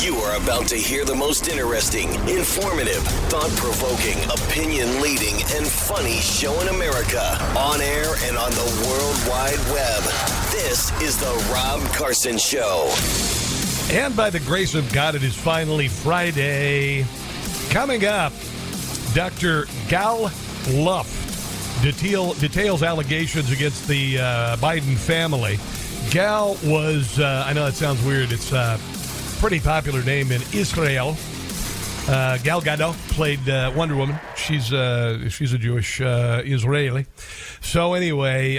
You are about to hear the most interesting, informative, thought-provoking, opinion-leading, and funny show in America, on air and on the World Wide Web. This is The Rob Carson Show. And by the grace of God, it is finally Friday. Coming up, Dr. Gal Luft details allegations against the Biden family. Gal was, I know that sounds weird, it's... pretty popular name in Israel. Gal Gadot played Wonder Woman. She's a Jewish Israeli. So anyway,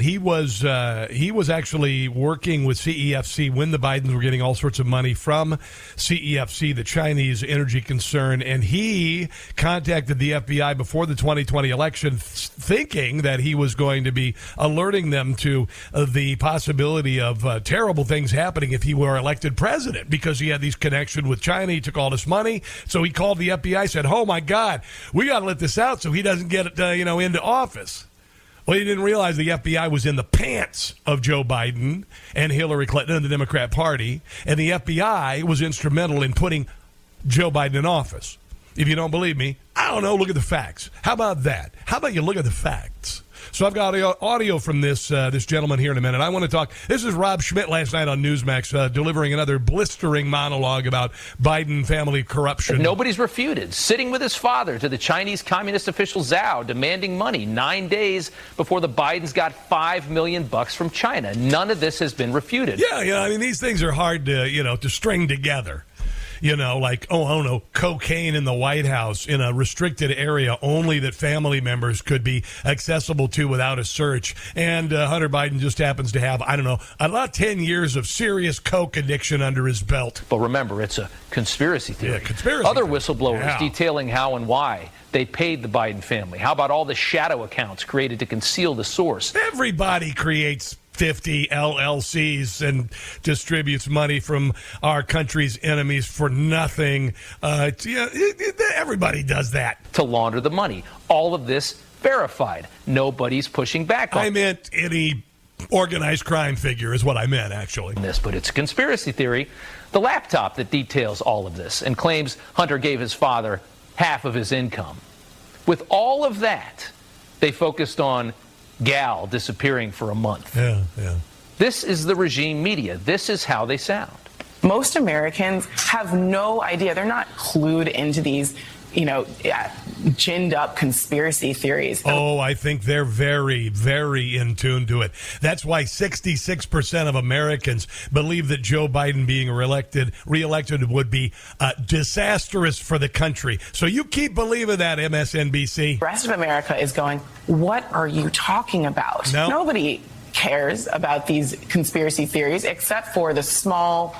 he was actually working with CEFC when the Bidens were getting all sorts of money from CEFC, the Chinese energy concern, and he contacted the FBI before the 2020 election, thinking that he was going to be alerting them to the possibility of terrible things happening if he were elected president, because he had these connections with China. He took all this money, so he called the FBI, said, "Oh my God, we got to let this out so he doesn't get into office." Well, he didn't realize the FBI was in the pants of Joe Biden and Hillary Clinton and the Democrat Party, and the FBI was instrumental in putting Joe Biden in office. If you don't believe me, I don't know, look at the facts. How about that? How about you look at the facts? So I've got audio from this this gentleman here in a minute. I want to talk. This is Rob Schmidt last night on Newsmax delivering another blistering monologue about Biden family corruption. Nobody's refuted. Sitting with his father to the Chinese communist official Zhao, demanding money 9 days before the Bidens got $5 million from China. None of this has been refuted. Yeah, I mean, these things are hard to string together. Like, cocaine in the White House in a restricted area only that family members could be accessible to without a search. And Hunter Biden just happens to have, about 10 years of serious coke addiction under his belt. But remember, it's a conspiracy theory. Yeah, conspiracy. Other whistleblowers detailing how and why they paid the Biden family. How about all the shadow accounts created to conceal the source? Everybody creates 50 LLCs and distributes money from our country's enemies for nothing. Everybody does that. To launder the money. All of this verified. Nobody's pushing back on it. I meant any organized crime figure is what I meant, actually. But it's a conspiracy theory. The laptop that details all of this and claims Hunter gave his father half of his income. With all of that, they focused on Gal disappearing for a month. Yeah. This is the regime media. This is how they sound. Most Americans have no idea. They're not clued into these, ginned up conspiracy theories. Oh, I think they're very, very in tune to it. That's why 66% of Americans believe that Joe Biden being reelected would be disastrous for the country. So you keep believing that, MSNBC. The rest of America is going, what are you talking about? No. Nobody cares about these conspiracy theories except for the small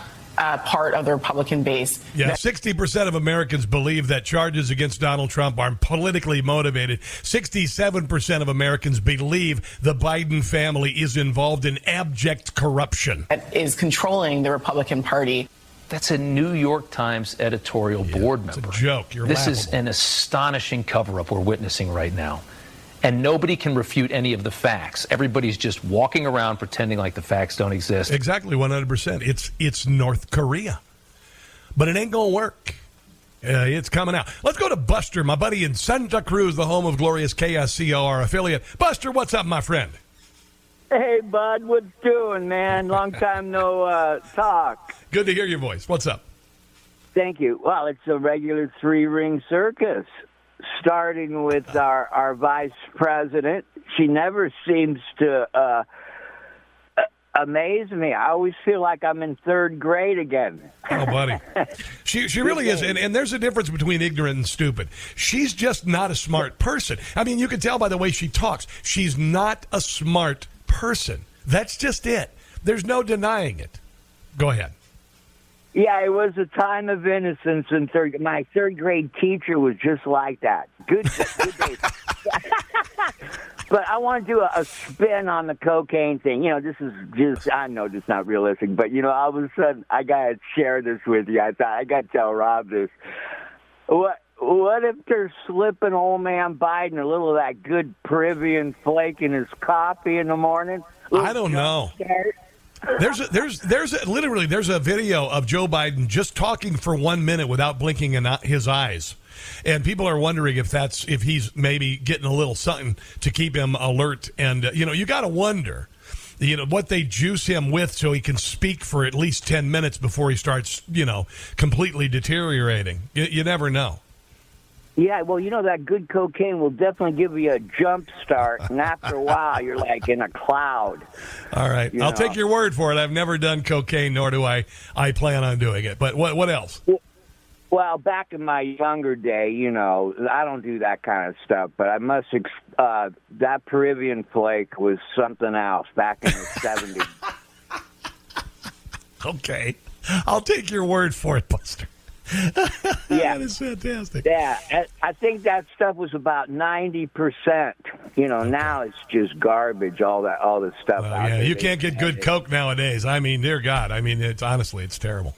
part of the Republican base. Yeah, 60% of Americans believe that charges against Donald Trump are politically motivated. 67% of Americans believe the Biden family is involved in abject corruption. That is controlling the Republican Party. That's a New York Times editorial board member. It's a joke. You're laughable. This is an astonishing cover-up we're witnessing right now. And nobody can refute any of the facts. Everybody's just walking around pretending like the facts don't exist. Exactly, 100%. It's North Korea. But it ain't going to work. It's coming out. Let's go to Buster, my buddy in Santa Cruz, the home of glorious KSCR affiliate. Buster, what's up, my friend? Hey, bud. What's doing, man? Long time no talk. Good to hear your voice. What's up? Thank you. Well, it's a regular three-ring circus. Starting with our vice president, she never seems to amaze me. I always feel like I'm in third grade again. Oh, buddy. She really is. And there's a difference between ignorant and stupid. She's just not a smart person. I mean, you can tell by the way she talks. She's not a smart person. That's just it. There's no denying it. Go ahead. Yeah, it was a time of innocence, and my third grade teacher was just like that. Good baby. But I want to do a spin on the cocaine thing. You know, this is just, I know this is not realistic, but, you know, all of a sudden, I got to share this with you. I thought, I got to tell Rob this. What if they're slipping old man Biden a little of that good Peruvian flake in his coffee in the morning? I don't know. There's a video of Joe Biden just talking for 1 minute without blinking in his eyes. And people are wondering if he's maybe getting a little something to keep him alert. And, you got to wonder, what they juice him with so he can speak for at least 10 minutes before he starts, completely deteriorating. You never know. Yeah, well, that good cocaine will definitely give you a jump start, and after a while, you're like in a cloud. All right. I'll take your word for it. I've never done cocaine, nor do I plan on doing it. But what else? Well, back in my younger day, I don't do that kind of stuff, but I must that Peruvian flake was something else back in the 70s. Okay. I'll take your word for it, Buster. Yeah, that is fantastic. Yeah, I think that stuff was about 90%. Now it's just garbage. All the stuff. Well, yeah, you can't get good coke nowadays. I mean, dear God. I mean, it's honestly, it's terrible.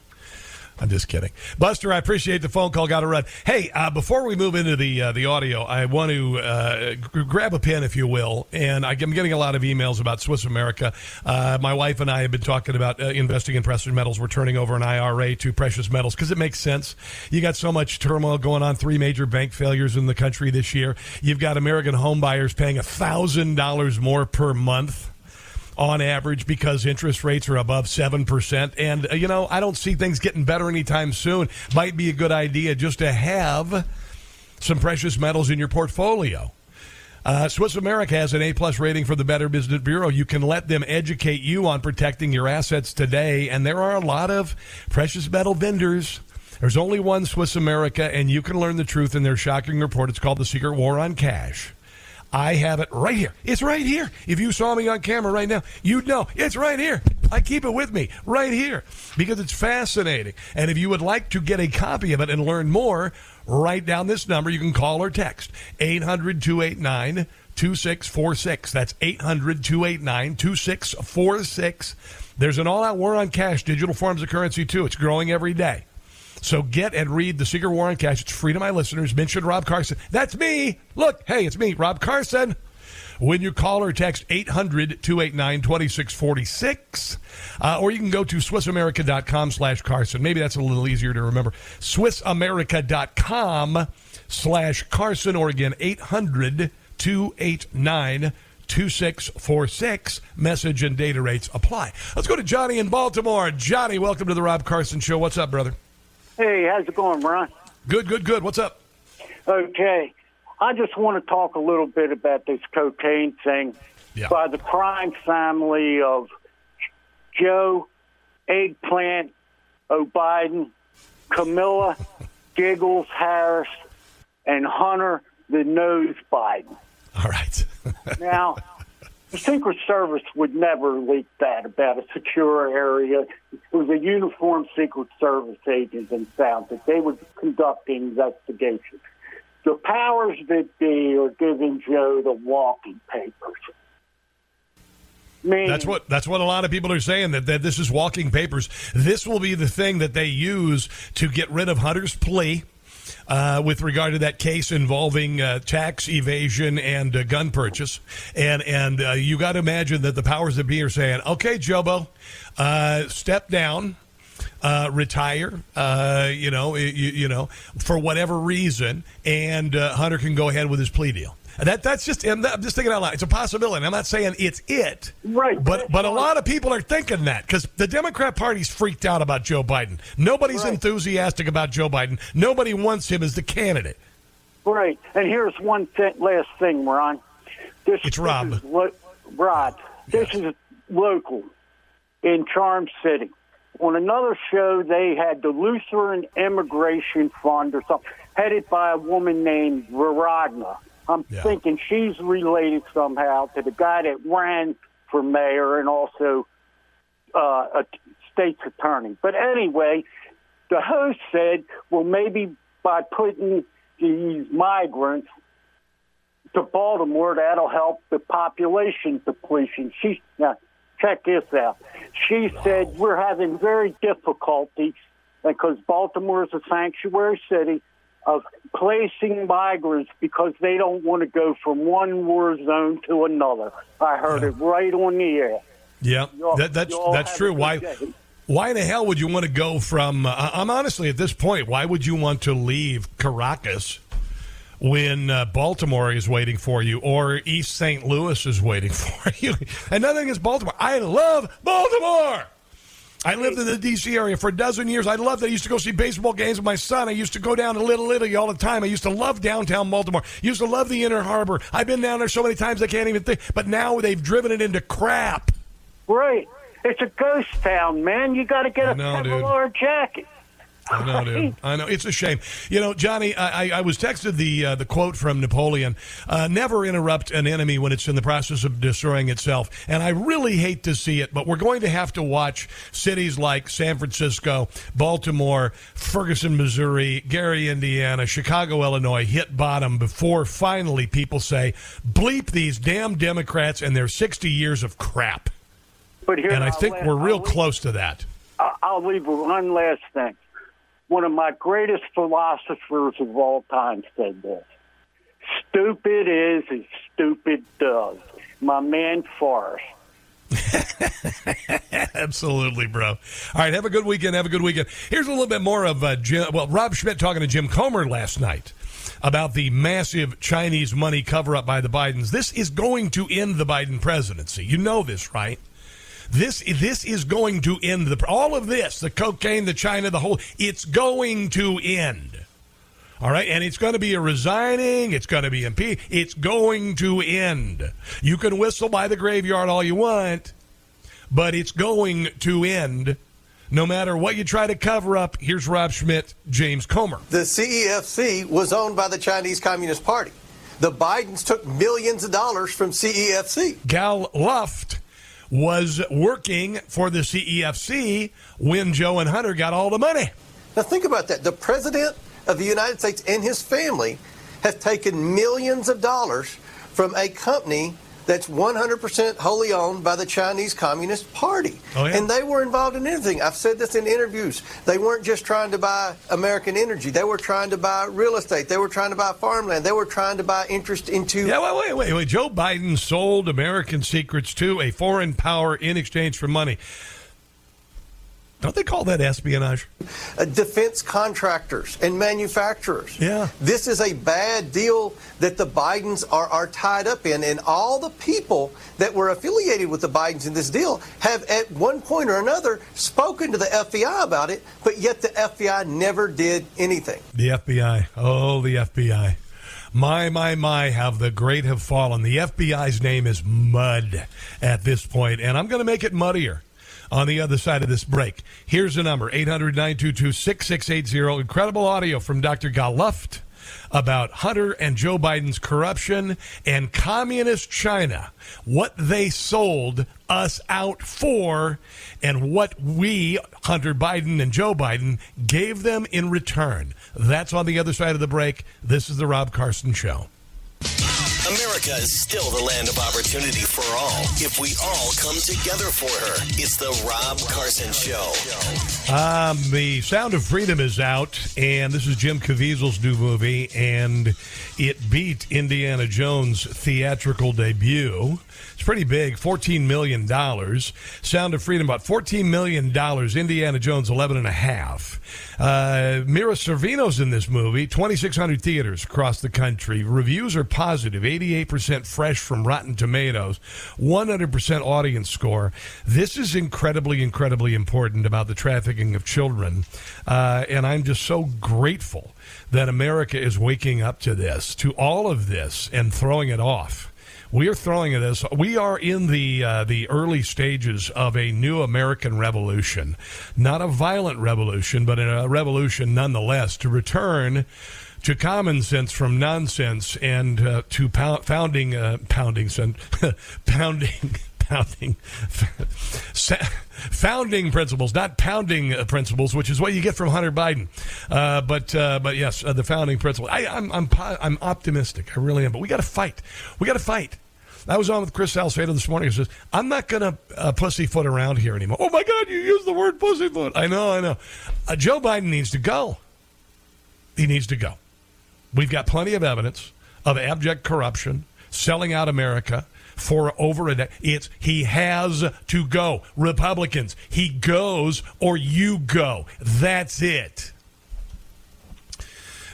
I'm just kidding, Buster. I appreciate the phone call. Got to run. Hey, before we move into the audio, I want to grab a pen, if you will. And I'm getting a lot of emails about Swiss America. My wife and I have been talking about investing in precious metals. We're turning over an IRA to precious metals because it makes sense. You got so much turmoil going on. 3 major bank failures in the country this year. You've got American home buyers paying $1,000 more per month on average because interest rates are above 7%. And, I don't see things getting better anytime soon. Might be a good idea just to have some precious metals in your portfolio. Swiss America has an A-plus rating for the Better Business Bureau. You can let them educate you on protecting your assets today. And there are a lot of precious metal vendors. There's only one Swiss America, and you can learn the truth in their shocking report. It's called The Secret War on Cash. I have it right here. It's right here. If you saw me on camera right now, you'd know it's right here. I keep it with me right here because it's fascinating. And if you would like to get a copy of it and learn more, write down this number. You can call or text 800-289-2646. That's 800-289-2646. There's an all-out war on cash, digital forms of currency, too. It's growing every day. So get and read The Secret War on Cash. It's free to my listeners. Mention Rob Carson. That's me. Look, hey, it's me, Rob Carson. When you call or text 800-289-2646, or you can go to SwissAmerica.com/Carson. Maybe that's a little easier to remember. SwissAmerica.com/Carson, or again, 800-289-2646. Message and data rates apply. Let's go to Johnny in Baltimore. Johnny, welcome to the Rob Carson Show. What's up, brother? Hey, how's it going, Ron? Good. What's up? Okay. I just want to talk a little bit about this cocaine thing by the crime family of Joe Eggplant O'Biden, Camilla Giggles Harris, and Hunter the Nose Biden. All right. Now, the Secret Service would never leak that about a secure area. It was a uniformed Secret Service agent and found that they would conduct the investigation. The powers that be are giving Joe the walking papers. Meaning, that's what a lot of people are saying, that this is walking papers. This will be the thing that they use to get rid of Hunter's plea with regard to that case involving tax evasion and gun purchase. And you got to imagine that the powers that be are saying, okay, Jobo, step down, retire, for whatever reason, and Hunter can go ahead with his plea deal. I'm just thinking out loud. It's a possibility. I'm not saying it's it. Right. But a lot of people are thinking that because the Democrat Party's freaked out about Joe Biden. Nobody's enthusiastic about Joe Biden. Nobody wants him as the candidate. Right. And here's last thing, Ron. This is local in Charm City. On another show, they had the Lutheran Immigration Fund or something, headed by a woman named Raradna. I'm thinking she's related somehow to the guy that ran for mayor and also a state's attorney. But anyway, The host said, well, maybe by putting these migrants to Baltimore, that'll help the population depletion. Now, check this out. She said, we're having very difficulty because Baltimore is a sanctuary city of placing migrants because they don't want to go from one war zone to another. I heard it right on the air. Yeah, that's true. Why in the hell would you want to go from... I'm honestly, at this point, why would you want to leave Caracas when Baltimore is waiting for you or East St. Louis is waiting for you? And nothing is Baltimore. I love Baltimore! I lived in the D.C. area for a dozen years. I loved it. I used to go see baseball games with my son. I used to go down to Little Italy all the time. I used to love downtown Baltimore. I used to love the Inner Harbor. I've been down there so many times I can't even think. But now they've driven it into crap. Right. It's a ghost town, man. You got to get a Kevlar jacket. I know, dude. I know. It's a shame. You know, Johnny, I was texted the quote from Napoleon, never interrupt an enemy when it's in the process of destroying itself. And I really hate to see it, but we're going to have to watch cities like San Francisco, Baltimore, Ferguson, Missouri, Gary, Indiana, Chicago, Illinois, hit bottom before finally people say, bleep these damn Democrats and their 60 years of crap. But here, and I think we're real close to that. I'll leave with one last thing. One of my greatest philosophers of all time said this. Stupid is as stupid does. My man Forrest. Absolutely, bro. All right, have a good weekend. Have a good weekend. Here's a little bit more of Rob Schmidt talking to Jim Comer last night about the massive Chinese money cover-up by the Bidens. This is going to end the Biden presidency. You know this, right? This is going to end all of this, the cocaine, the China, the whole, it's going to end. All right. And it's going to be a resigning. It's going to be impeachment. It's going to end. You can whistle by the graveyard all you want, but it's going to end. No matter what you try to cover up, here's Rob Schmidt, James Comer. The CEFC was owned by the Chinese Communist Party. The Bidens took millions of dollars from CEFC. Gal Luft was working for the CEFC when Joe and Hunter got all the money. Now think about that. The president of the United States and his family have taken millions of dollars from a company that's 100% wholly owned by the Chinese Communist Party. Oh, yeah? And they were involved in everything. I've said this in interviews. They weren't just trying to buy American energy. They were trying to buy real estate. They were trying to buy farmland. They were trying to buy interest into... Yeah, wait. Joe Biden sold American secrets to a foreign power in exchange for money. Don't they call that espionage? Defense contractors and manufacturers. Yeah. This is a bad deal that the Bidens are tied up in. And all the people that were affiliated with the Bidens in this deal have at one point or another spoken to the FBI about it, but yet the FBI never did anything. The FBI. Oh, the FBI. My, how the great have fallen. The FBI's name is mud at this point, and I'm going to make it muddier on the other side of this break. Here's the number, 800-922-6680. Incredible audio from Dr. Gal Luft about Hunter and Joe Biden's corruption and communist China, what they sold us out for, and what we, Hunter Biden and Joe Biden, gave them in return. That's on the other side of the break. This is the Rob Carson Show. America is still the land of opportunity for all if we all come together for her. It's the Rob Carson Show. The Sound of Freedom is out, and this is Jim Caviezel's new movie, and it beat Indiana Jones' theatrical debut. It's pretty big, $14 million. Sound of Freedom, about $14 million. Indiana Jones, 11 and a half. Mira Sorvino's in this movie, 2,600 theaters across the country. Reviews are positive, 88% fresh from Rotten Tomatoes, 100% audience score. This is incredibly, incredibly important about the trafficking of children, and I'm just so grateful that America is waking up to this, to all of this, and throwing it off. We are throwing at this. We are in the early stages of a new American revolution, not a violent revolution, but a revolution nonetheless to return to common sense from nonsense and to pounding founding principles, not pounding principles, which is what you get from Hunter Biden. But yes, the founding principle. I'm optimistic. I really am. But we got to fight. We got to fight. I was on with Chris Salcedo this morning. He says, I'm not going to pussyfoot around here anymore. Oh, my God, you used the word pussyfoot. I know. Joe Biden needs to go. He needs to go. We've got plenty of evidence of abject corruption, selling out America for over a decade. He has to go. Republicans, he goes or you go. That's it.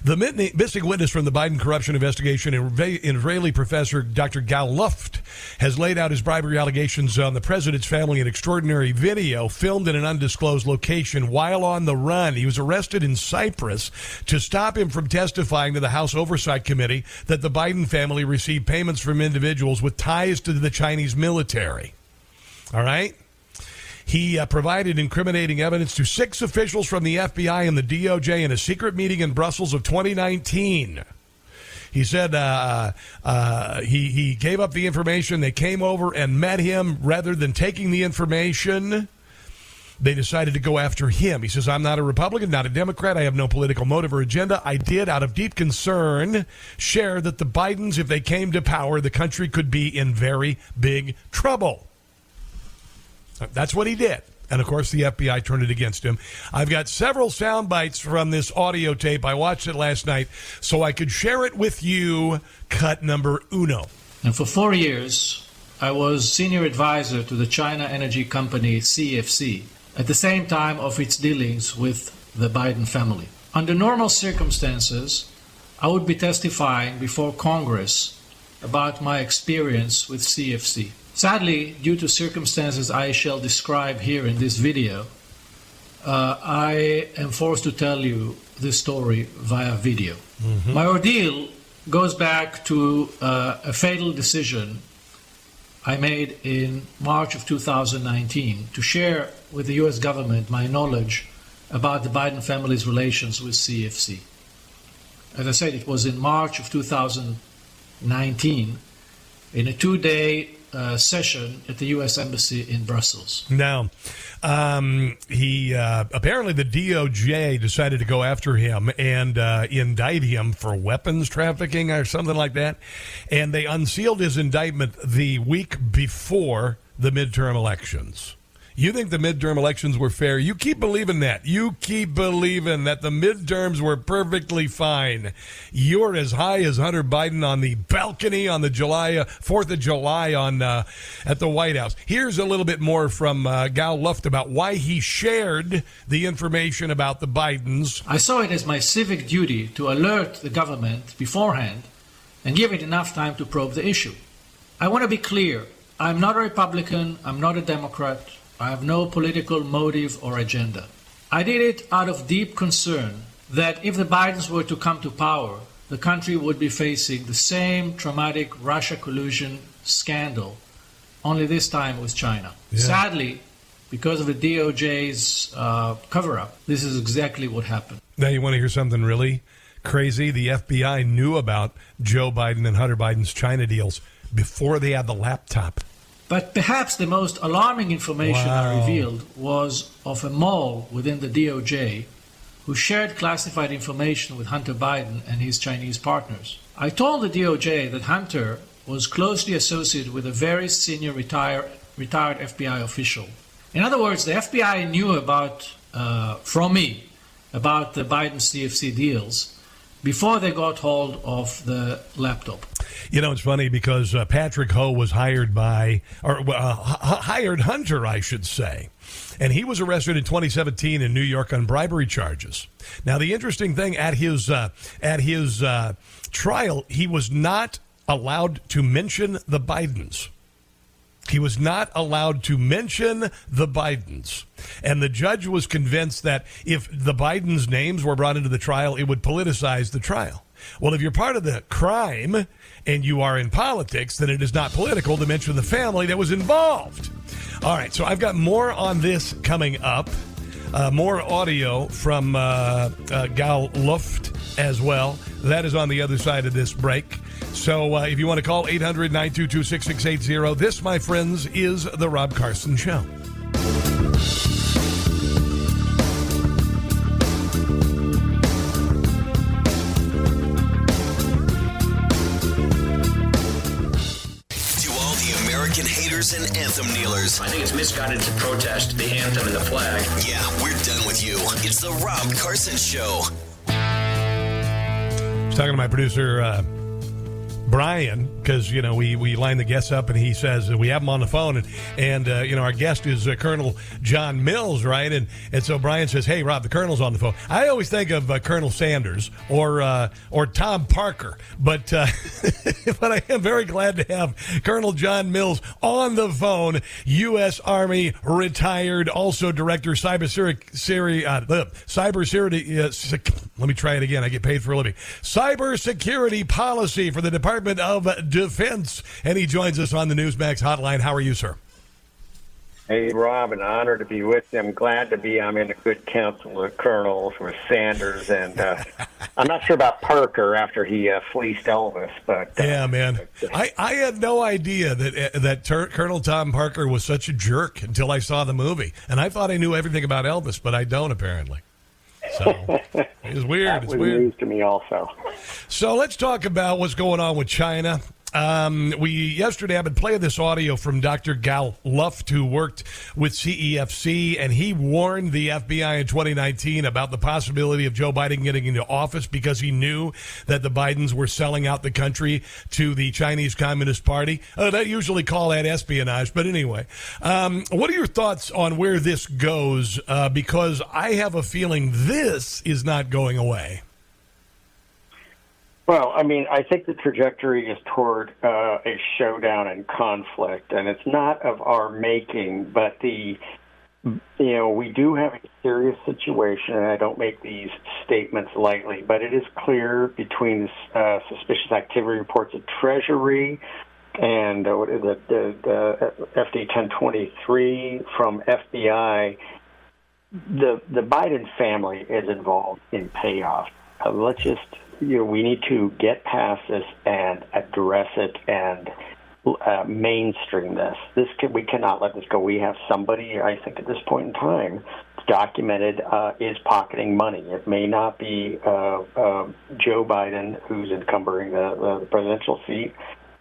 The missing witness from the Biden corruption investigation, Israeli professor Dr. Gal Luft, has laid out his bribery allegations on the president's family in extraordinary video filmed in an undisclosed location while on the run. He was arrested in Cyprus to stop him from testifying to the House Oversight Committee that the Biden family received payments from individuals with ties to the Chinese military. All right? He provided incriminating evidence to 6 officials from the FBI and the DOJ in a secret meeting in Brussels of 2019. He said he gave up the information. They came over and met him. Rather than taking the information, they decided to go after him. He says, I'm not a Republican, not a Democrat. I have no political motive or agenda. I did, out of deep concern, share that the Bidens, if they came to power, the country could be in very big trouble. That's what he did. And, of course, the FBI turned it against him. I've got several sound bites from this audio tape. I watched it last night so I could share it with you. Cut number uno. And for 4 years, I was senior advisor to the China energy company CEFC at the same time of its dealings with the Biden family. Under normal circumstances, I would be testifying before Congress about my experience with CEFC. Sadly, due to circumstances I shall describe here in this video, I am forced to tell you this story via video. Mm-hmm. My ordeal goes back to a fatal decision I made in March of 2019 to share with the U.S. government my knowledge about the Biden family's relations with CFC. As I said, it was in March of 2019 in a 2-day session at the U.S. Embassy in Brussels. Now, he apparently the DOJ decided to go after him and indict him for weapons trafficking or something like that. And they unsealed his indictment the week before the midterm elections. You think the midterm elections were fair? You keep believing that. You keep believing that the midterms were perfectly fine. You're as high as Hunter Biden on the balcony on the 4th of July at the White House. Here's a little bit more from Gal Luft about why he shared the information about the Bidens. I saw it as my civic duty to alert the government beforehand and give it enough time to probe the issue. I want to be clear. I'm not a Republican. I'm not a Democrat. I have no political motive or agenda. I did it out of deep concern that if the Bidens were to come to power, the country would be facing the same traumatic Russia collusion scandal, only this time with China. Yeah. Sadly, because of the DOJ's cover-up, this is exactly what happened. Now you want to hear something really crazy? The FBI knew about Joe Biden and Hunter Biden's China deals before they had the laptop. But perhaps the most alarming information I revealed was of a mole within the DOJ who shared classified information with Hunter Biden and his Chinese partners. I told the DOJ that Hunter was closely associated with a very senior retired FBI official. In other words, the FBI knew from me about the Biden CFC deals before they got hold of the laptop. You know, it's funny because Patrick Ho was hired Hunter, I should say. And he was arrested in 2017 in New York on bribery charges. Now, the interesting thing at his trial, he was not allowed to mention the Bidens. He was not allowed to mention the Bidens. And the judge was convinced that if the Bidens' names were brought into the trial, it would politicize the trial. Well, if you're part of the crime and you are in politics, then it is not political to mention the family that was involved. All right, so I've got more on this coming up. More audio from Gal Luft as well. That is on the other side of this break. So if you want to call 800-922-6680, this, my friends, is The Rob Carson Show. And anthem kneelers. I think it's misguided to protest the anthem and the flag. Yeah, we're done with you. It's the Rob Carson Show. I was talking to my producer, Brian, because, you know, we line the guests up, and he says we have him on the phone, and you know, our guest is Colonel John Mills, right? And so Brian says, hey, Rob, the Colonel's on the phone. I always think of Colonel Sanders or Tom Parker, but I am very glad to have Colonel John Mills on the phone, U.S. Army retired, also director cybersecurity policy for the Department of Defense, and he joins us on the Newsmax Hotline. How are you, sir? Hey, Rob, an honor to be with you. I'm glad to be. I'm in a good council with Colonel for Sanders, and I'm not sure about Parker after he fleeced Elvis. But yeah, man, I had no idea that Colonel Tom Parker was such a jerk until I saw the movie, and I thought I knew everything about Elvis, but I don't apparently. So it's weird. That was news to me also. So let's talk about what's going on with China. Yesterday I've been playing this audio from Dr. Gal Luft, who worked with CEFC, and he warned the FBI in 2019 about the possibility of Joe Biden getting into office because he knew that the Bidens were selling out the country to the Chinese Communist Party. They usually call that espionage, but anyway. What are your thoughts on where this goes? Because I have a feeling this is not going away. Well, I mean, I think the trajectory is toward a showdown and conflict, and it's not of our making, but we do have a serious situation, and I don't make these statements lightly, but it is clear between suspicious activity reports at Treasury and FD 1023 from FBI, the Biden family is involved in payoff. We need to get past this and address it and mainstream this. We cannot let this go. We have somebody, I think, at this point in time, documented is pocketing money. It may not be Joe Biden who's encumbering the presidential seat,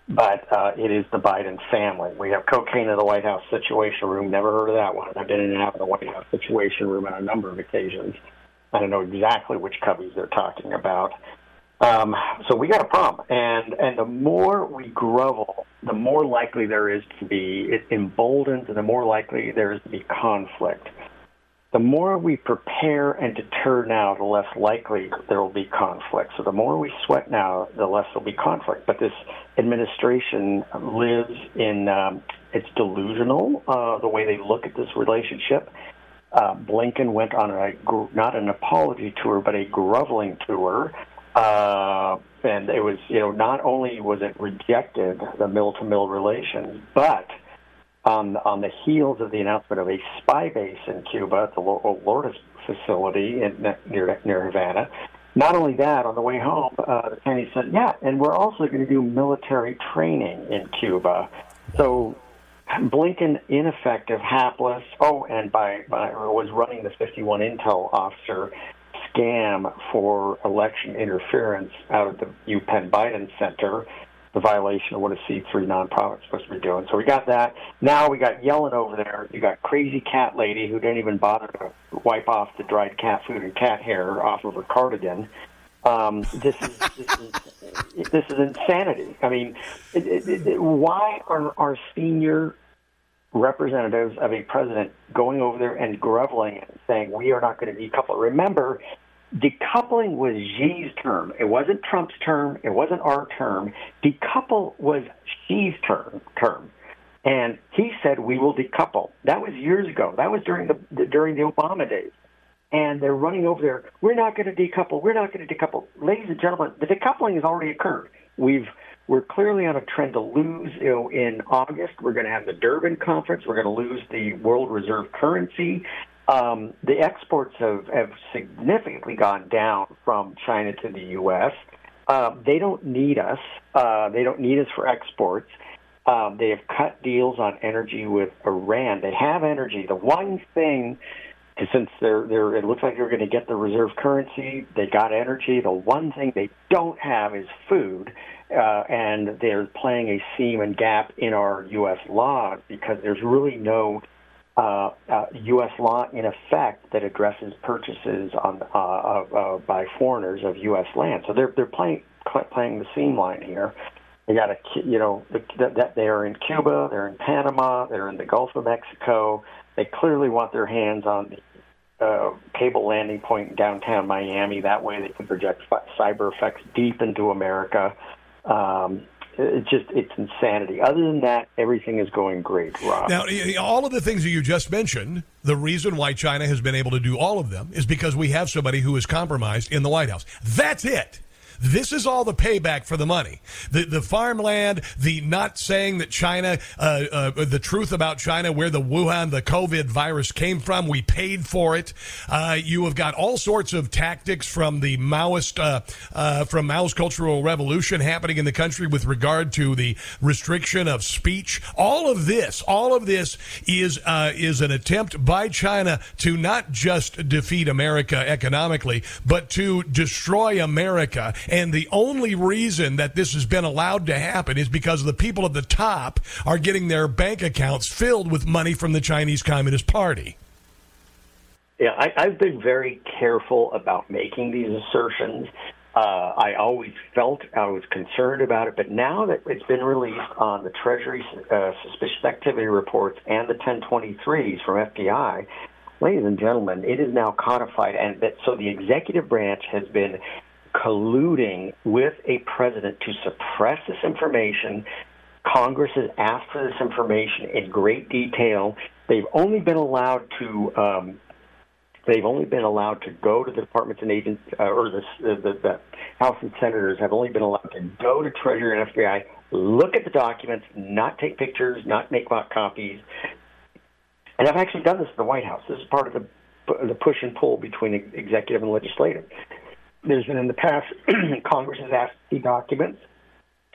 but it is the Biden family. We have cocaine in the White House Situation Room. Never heard of that one. I've been in and out of the White House Situation Room on a number of occasions. I don't know exactly which coveys they're talking about. So we got a problem, and the more we grovel, the more likely there is to be it emboldened, and the more likely there is to be conflict. The more we prepare and deter now, the less likely there will be conflict. So the more we sweat now, the less there will be conflict. But this administration lives in it's delusional, the way they look at this relationship. Blinken went on not an apology tour, but a groveling tour. And it was, not only was it rejected, the mill-to-mill relations, but on the heels of the announcement of a spy base in Cuba at the Lourdes facility near Havana, not only that, on the way home, the Chinese said, yeah, and we're also going to do military training in Cuba. So Blinken, ineffective, hapless, and was running the 51 intel officer scam for election interference out of the UPenn Biden Center, the violation of what a C3 nonprofit's supposed to be doing. So we got that. Now we got Yellen over there. You got crazy cat lady who didn't even bother to wipe off the dried cat food and cat hair off of her cardigan. This is insanity. I mean, why are our senior representatives of a president going over there and groveling and saying we are not going to decouple? Remember, decoupling was Xi's term. It wasn't Trump's term. It wasn't our term. Decouple was Xi's term. And he said we will decouple. That was years ago. That was during the Obama days. And they're running over there. We're not going to decouple. We're not going to decouple. Ladies and gentlemen, the decoupling has already occurred. We're clearly on a trend to lose. In August, we're going to have the Durban Conference. We're going to lose the world reserve currency. The exports have significantly gone down from China to the U.S. They don't need us. They don't need us for exports. They have cut deals on energy with Iran. They have energy. The one thing, since they're it looks like they're going to get the reserve currency, they got energy. The one thing they don't have is food, and they're playing a seam and gap in our U.S. law because there's really no U.S. law in effect that addresses purchases on by foreigners of U.S. land. So they're playing the seam line here. They got they are in Cuba, they're in Panama, they're in the Gulf of Mexico. They clearly want their hands on the cable landing point in downtown Miami. That way, they can project cyber effects deep into America. It's insanity. Other than that, everything is going great, Rob. Now, all of the things that you just mentioned, the reason why China has been able to do all of them is because we have somebody who is compromised in the White House. That's it. This is all the payback for the money. The farmland, the not saying that China, the truth about China, where the Wuhan, the COVID virus came from, we paid for it. You have got all sorts of tactics from the Maoist, from Mao's Cultural Revolution happening in the country with regard to the restriction of speech. All of this is an attempt by China to not just defeat America economically, but to destroy America. And the only reason that this has been allowed to happen is because the people at the top are getting their bank accounts filled with money from the Chinese Communist Party. Yeah, I've been very careful about making these assertions. I always felt I was concerned about it, but now that it's been released on the Treasury suspicious activity reports and the 1023s from FBI, ladies and gentlemen, it is now codified. And that, so the executive branch has been colluding with a president to suppress this information. Congress has asked for this information in great detail. They've only been allowed to go to the departments and agents, or the House and senators have only been allowed to go to Treasury and FBI, look at the documents, not take pictures, not make mock copies. And I've actually done this at the White House. This is part of the push and pull between executive and legislative. There's been in the past, Congress has asked for documents.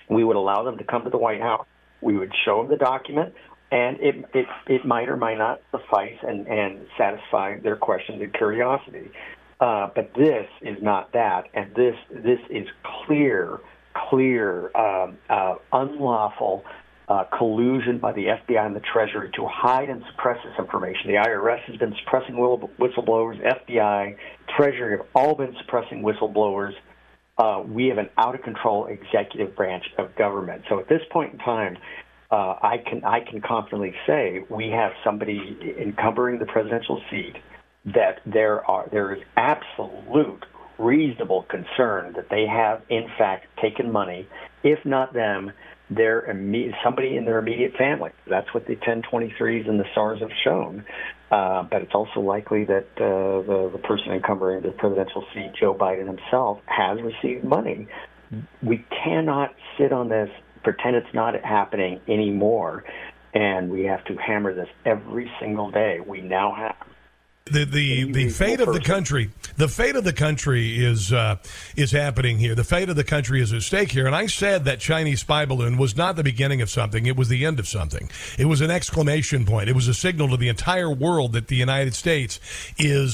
We would allow them to come to the White House. We would show them the document, and it might or might not suffice and satisfy their questions and curiosity. But this is not that, and this is clear, unlawful collusion by the FBI and the Treasury to hide and suppress this information. The IRS has been suppressing whistleblowers. FBI, Treasury have all been suppressing whistleblowers. We have an out-of-control executive branch of government. So at this point in time, I can confidently say we have somebody encumbering the presidential seat that there is absolute reasonable concern that they have, in fact, taken money, if not them, somebody in their immediate family. That's what the 1023s and the SARS have shown. But it's also likely that the person encumbering the presidential seat, Joe Biden himself, has received money. We cannot sit on this, pretend it's not happening anymore, and we have to hammer this every single day. We now have. The fate of the country, is happening here. The fate of the country is at stake here. And I said that Chinese spy balloon was not the beginning of something. It was the end of something. It was an exclamation point. It was a signal to the entire world that the United States is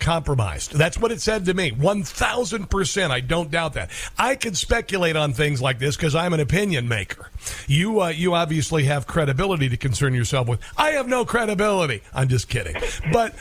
compromised. That's what it said to me. 1,000%. I don't doubt that. I can speculate on things like this because I'm an opinion maker. You obviously have credibility to concern yourself with. I have no credibility. I'm just kidding. But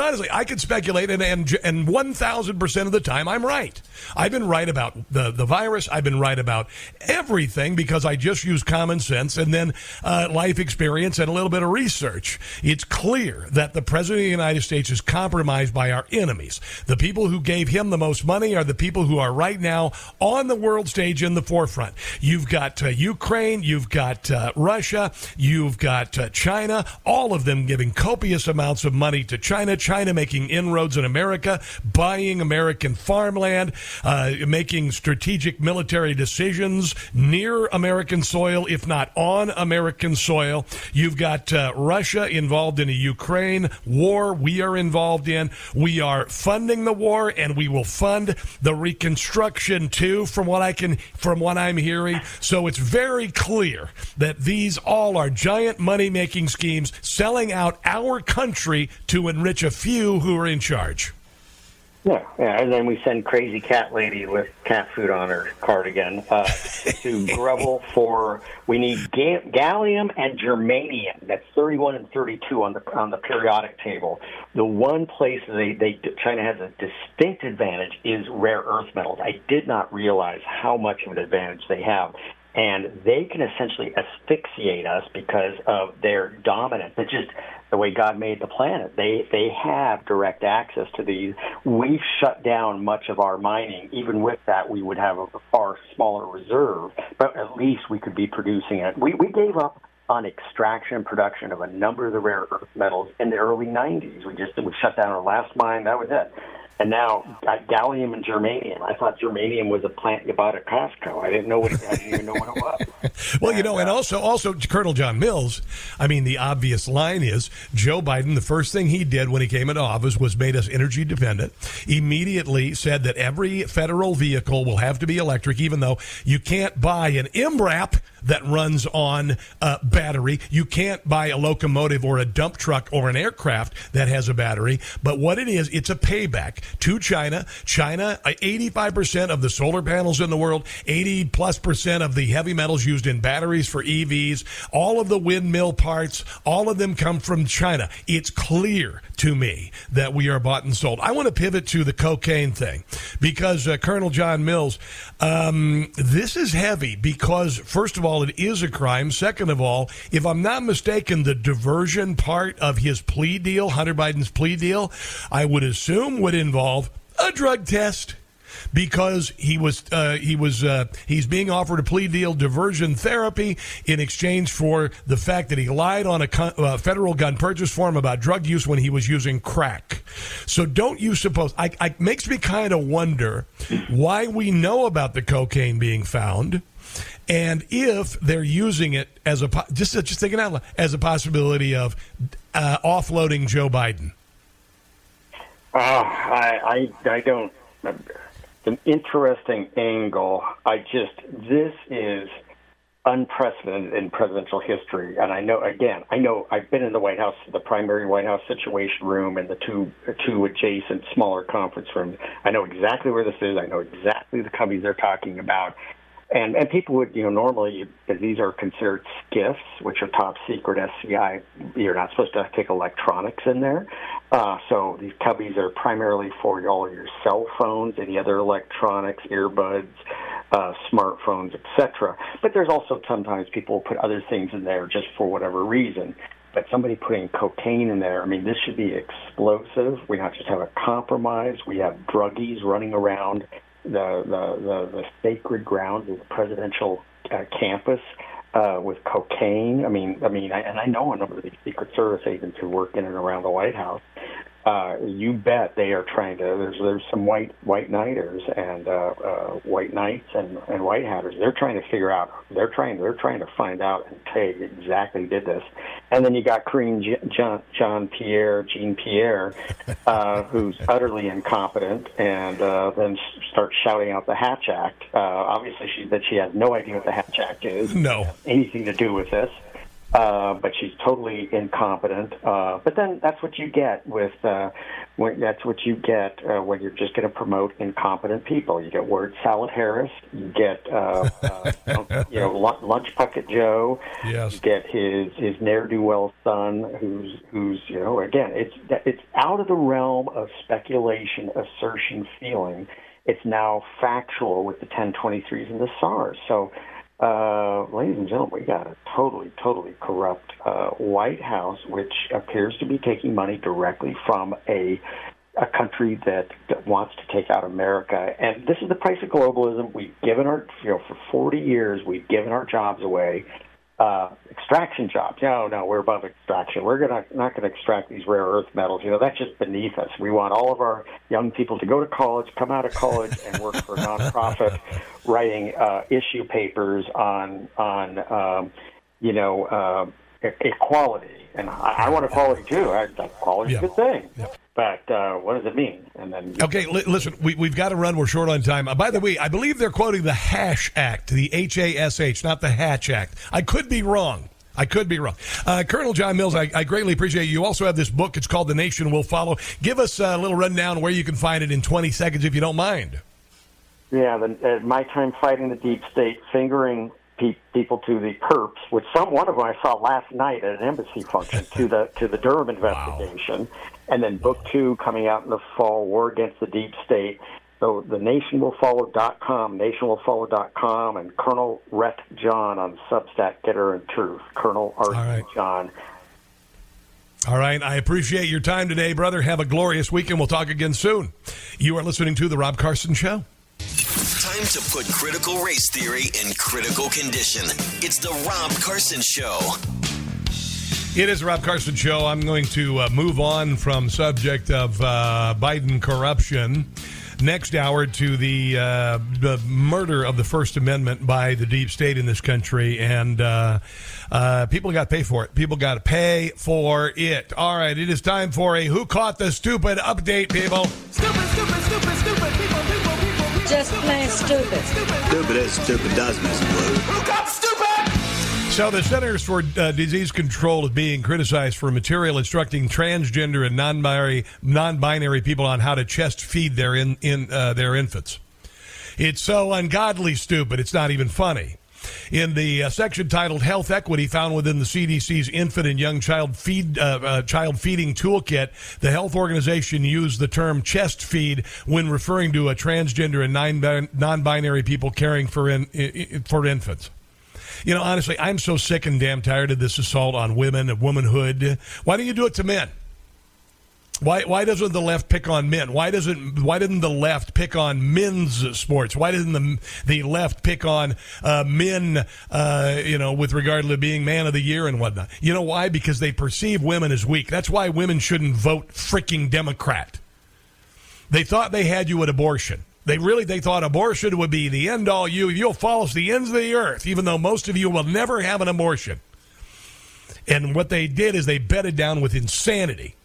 honestly, I could speculate, and 1,000% of the time, I'm right. I've been right about the virus. I've been right about everything because I just use common sense and then life experience and a little bit of research. It's clear that the President of the United States is compromised by our enemies. The people who gave him the most money are the people who are right now on the world stage in the forefront. You've got Ukraine. You've got Russia. You've got China. All of them giving copious amounts of money to China, China making inroads in America, buying American farmland, making strategic military decisions near American soil, if not on American soil. You've got Russia involved in a Ukraine war we are involved in. We are funding the war, and we will fund the reconstruction, too, from what I'm hearing. So it's very clear that these all are giant money-making schemes selling out our country to enrich a few who are in charge. Yeah, and then we send crazy cat lady with cat food on her cardigan to grovel for. We need gallium and germanium. That's 31 and 32 on the periodic table. The one place China has a distinct advantage is rare earth metals. I did not realize how much of an advantage they have. And they can essentially asphyxiate us because of their dominance. It's just the way God made the planet. They have direct access to these. We've shut down much of our mining. Even with that, we would have a far smaller reserve, but at least we could be producing it. We gave up on extraction and production of a number of the rare earth metals in the early 90s. We shut down our last mine. That was it. And now gallium and germanium. I thought germanium was a plant you bought at Costco. I didn't even know what it was. Well, and also Colonel John Mills, I mean, the obvious line is Joe Biden, the first thing he did when he came into office was made us energy dependent, immediately said that every federal vehicle will have to be electric, even though you can't buy an MRAP that runs on battery. You can't buy a locomotive or a dump truck or an aircraft that has a battery. But what it is, it's a payback to China. China, 85% of the solar panels in the world, 80+% of the heavy metals used in batteries for EVs, all of the windmill parts, all of them come from China. It's clear to me that we are bought and sold. I want to pivot to the cocaine thing because Colonel John Mills, this is heavy because, first of all, it is a crime. Second of all, if I'm not mistaken, the diversion part of his plea deal, Hunter Biden's plea deal, I would assume would involve a drug test because he's being offered a plea deal, diversion therapy, in exchange for the fact that he lied on a federal gun purchase form about drug use when he was using crack. So don't you suppose, it makes me kind of wonder why we know about the cocaine being found. And if they're using it as just thinking out loud, as a possibility of offloading Joe Biden. I don't. An interesting angle. This is unprecedented in presidential history, and I know I've been in the White House, the primary White House Situation Room, and the two adjacent smaller conference rooms. I know exactly where this is. I know exactly the companies they're talking about. And people would, normally, because these are considered SCIFs, which are top secret SCI, you're not supposed to take electronics in there. So these cubbies are primarily for all your cell phones, any other electronics, earbuds, smartphones, etc. But there's also sometimes people put other things in there just for whatever reason. But somebody putting cocaine in there, I mean, this should be explosive. We not just have a compromise. We have druggies running around the sacred ground of the presidential campus with cocaine. I know a number of these Secret Service agents who work in and around the White House. You bet they are trying to. There's some white knighters and white knights and white hatters. They're trying to figure out. They're trying to find out and peg exactly did this. And then you got Karine Jean-Pierre, who's utterly incompetent, and then starts shouting out the Hatch Act. Obviously, she has no idea what the Hatch Act is. No, anything to do with this. But she's totally incompetent. But then that's what you get when you're just going to promote incompetent people. You get word salad Harris. You get lunch bucket Joe. Yes. You get his ne'er do well son, who's again, it's out of the realm of speculation, assertion, feeling. It's now factual with the 1023s and the SARS. So. Ladies and gentlemen, we got a totally, totally corrupt White House, which appears to be taking money directly from a country that wants to take out America. And this is the price of globalism. We've given our, for 40 years, we've given our jobs away. extraction jobs. No, we're above extraction. We're not going to extract these rare earth metals. That's just beneath us. We want all of our young people to go to college, come out of college, and work for a nonprofit, writing issue papers on equality. And I want equality too. Equality is a good thing. Yeah. But what does it mean? And then listen, we've got to run. We're short on time. By the way, I believe they're quoting the Hatch Act, the H-A-S-H, not the Hatch Act. I could be wrong. Colonel John Mills, I greatly appreciate you. You also have this book. It's called The Nation Will Follow. Give us a little rundown where you can find it in 20 seconds, if you don't mind. Yeah, my time fighting the deep state, fingering people to the perps, which one of them I saw last night at an embassy function, to the Durham investigation, and then book 2 coming out in the fall, War Against the Deep State. So the nationwillfollow.com, and Colonel Rhett John on Substack, Getter and Truth. Colonel R. John. All right. I appreciate your time today, brother. Have a glorious weekend. We'll talk again soon. You are listening to The Rob Carson Show. Time to put critical race theory in critical condition. It's the Rob Carson Show. It is the Rob Carson Show. I'm going to move on from subject of Biden corruption next hour to the murder of the First Amendment by the deep state in this country. And people got to pay for it. People got to pay for it. All right. It is time for a Who Caught the Stupid update, people. Stupid people. Just plain stupid. Stupid as stupid does, Miss Blue. Who caught the stupid? So the Centers for Disease Control is being criticized for material instructing transgender and non-binary people on how to chest feed their infants. It's so ungodly stupid, it's not even funny. In the section titled Health Equity found within the CDC's Infant and Young Child Child Feeding Toolkit, the health organization used the term chest feed when referring to a transgender and non-binary people caring for infants. Honestly, I'm so sick and damn tired of this assault on women and womanhood. Why don't you do it to men? Why doesn't the left pick on men? Why didn't the left pick on men's sports? Why didn't the left pick on men, with regard to being man of the year and whatnot? You know why? Because they perceive women as weak. That's why women shouldn't vote freaking Democrat. They thought they had you at abortion. They thought abortion would be the end all. You'll follow us the ends of the earth, even though most of you will never have an abortion. And what they did is they bedded down with insanity.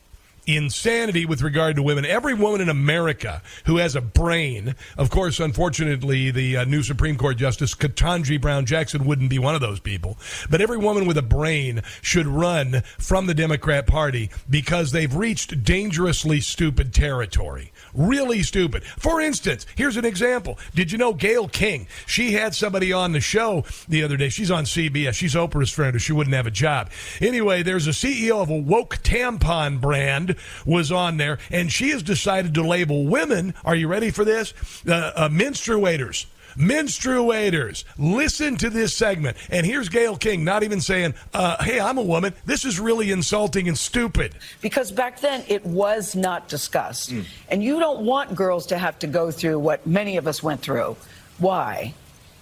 Insanity with regard to women. Every woman in America who has a brain, of course, unfortunately, the new Supreme Court Justice Ketanji Brown Jackson wouldn't be one of those people. But every woman with a brain should run from the Democrat Party because they've reached dangerously stupid territory. Really stupid. For instance, here's an example. Did you know Gail King? She had somebody on the show the other day. She's on CBS. She's Oprah's friend, or she wouldn't have a job. Anyway, there's a CEO of a woke tampon brand was on there, and she has decided to label women, are you ready for this? Menstruators. Menstruators. Listen to this segment. And here's Gail King not even saying, hey, I'm a woman. This is really insulting and stupid. Because back then it was not discussed. Mm. And you don't want girls to have to go through what many of us went through. Why?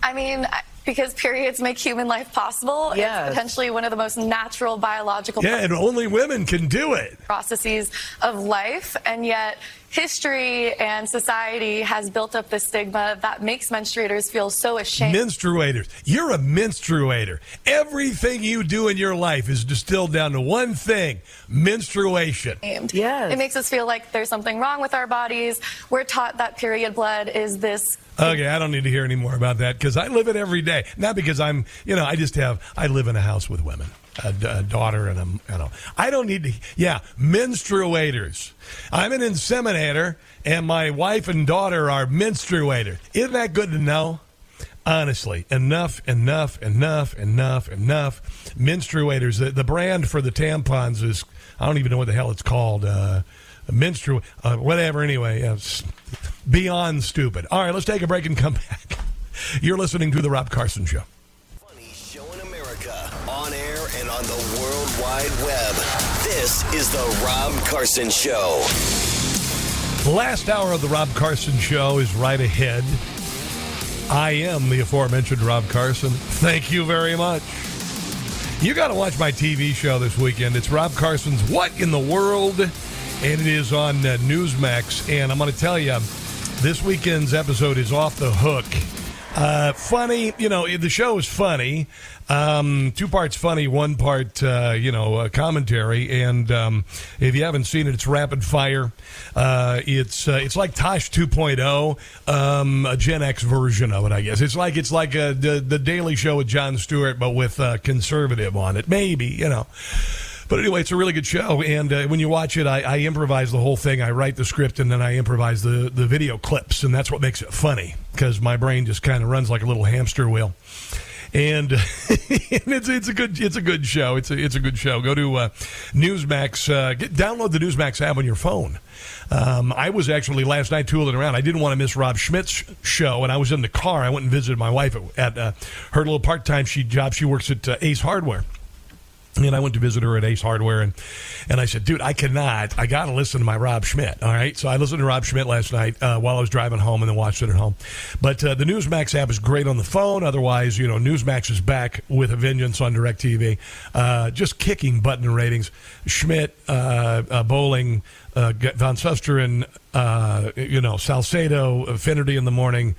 I mean, because periods make human life possible. Yes. It's potentially one of the most natural biological processes. Yeah, and only women can do it. Processes of life, and yet history and society has built up the stigma that makes menstruators feel so ashamed. Menstruators. You're a menstruator. Everything you do in your life is distilled down to one thing, menstruation. Yes. It makes us feel like there's something wrong with our bodies. We're taught that period blood is this. Okay, I don't need to hear any more about that because I live it every day. Not because I'm, I live in a house with women. A daughter and I don't need to. Yeah, menstruators. I'm an inseminator, and my wife and daughter are menstruators. Isn't that good to know? Honestly, enough. Menstruators. The brand for the tampons is, I don't even know what the hell it's called. Whatever. Anyway, beyond stupid. All right, let's take a break and come back. You're listening to the Rob Carson Show. On the World Wide Web, this is the Rob Carson Show. The last hour of the Rob Carson Show is right ahead. I am the aforementioned Rob Carson. Thank you very much. You got to watch my TV show this weekend. It's Rob Carson's What in the World, and it is on Newsmax. And I'm going to tell you, this weekend's episode is off the hook. Funny, you know, the show is funny. Two parts funny, one part, commentary. And if you haven't seen it, it's rapid fire. It's like Tosh 2.0, a Gen X version of it, I guess. It's like the Daily Show with Jon Stewart, but with conservative on it. Maybe, you know. But anyway, it's a really good show, and when you watch it, I improvise the whole thing. I write the script, and then I improvise the video clips, and that's what makes it funny, because my brain just kind of runs like a little hamster wheel. And it's a good show. It's a good show. Go to Newsmax. Download the Newsmax app on your phone. I was actually last night tooling around. I didn't want to miss Rob Schmidt's show, and I was in the car. I went and visited my wife at her little part-time job. She works at Ace Hardware. And I went to visit her at Ace Hardware, and I said, dude, I got to listen to my Rob Schmidt, all right? So I listened to Rob Schmidt last night while I was driving home and then watched it at home. But the Newsmax app is great on the phone. Otherwise, you know, Newsmax is back with a vengeance on DirecTV. Just kicking butt in ratings. Schmidt, Bolling, Von Susteren, Salcedo, Finnerty in the morning,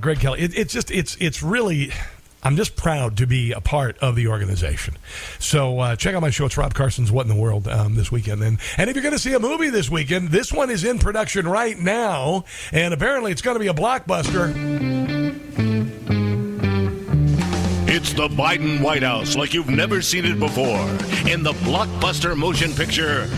Greg Kelly. It's really... I'm just proud to be a part of the organization. So check out my show. It's Rob Carson's What in the World this weekend. And if you're going to see a movie this weekend, this one is in production right now. And apparently it's going to be a blockbuster. It's the Biden White House like you've never seen it before. In the blockbuster motion picture...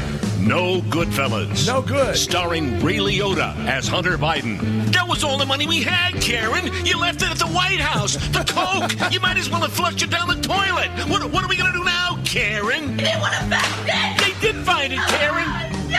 No Goodfellas. No good. Starring Ray Liotta as Hunter Biden. That was all the money we had, Karen. You left it at the White House. The Coke. You might as well have flushed it down the toilet. What are we going to do now, Karen? They want to find it. They did find it, Karen. Oh, no.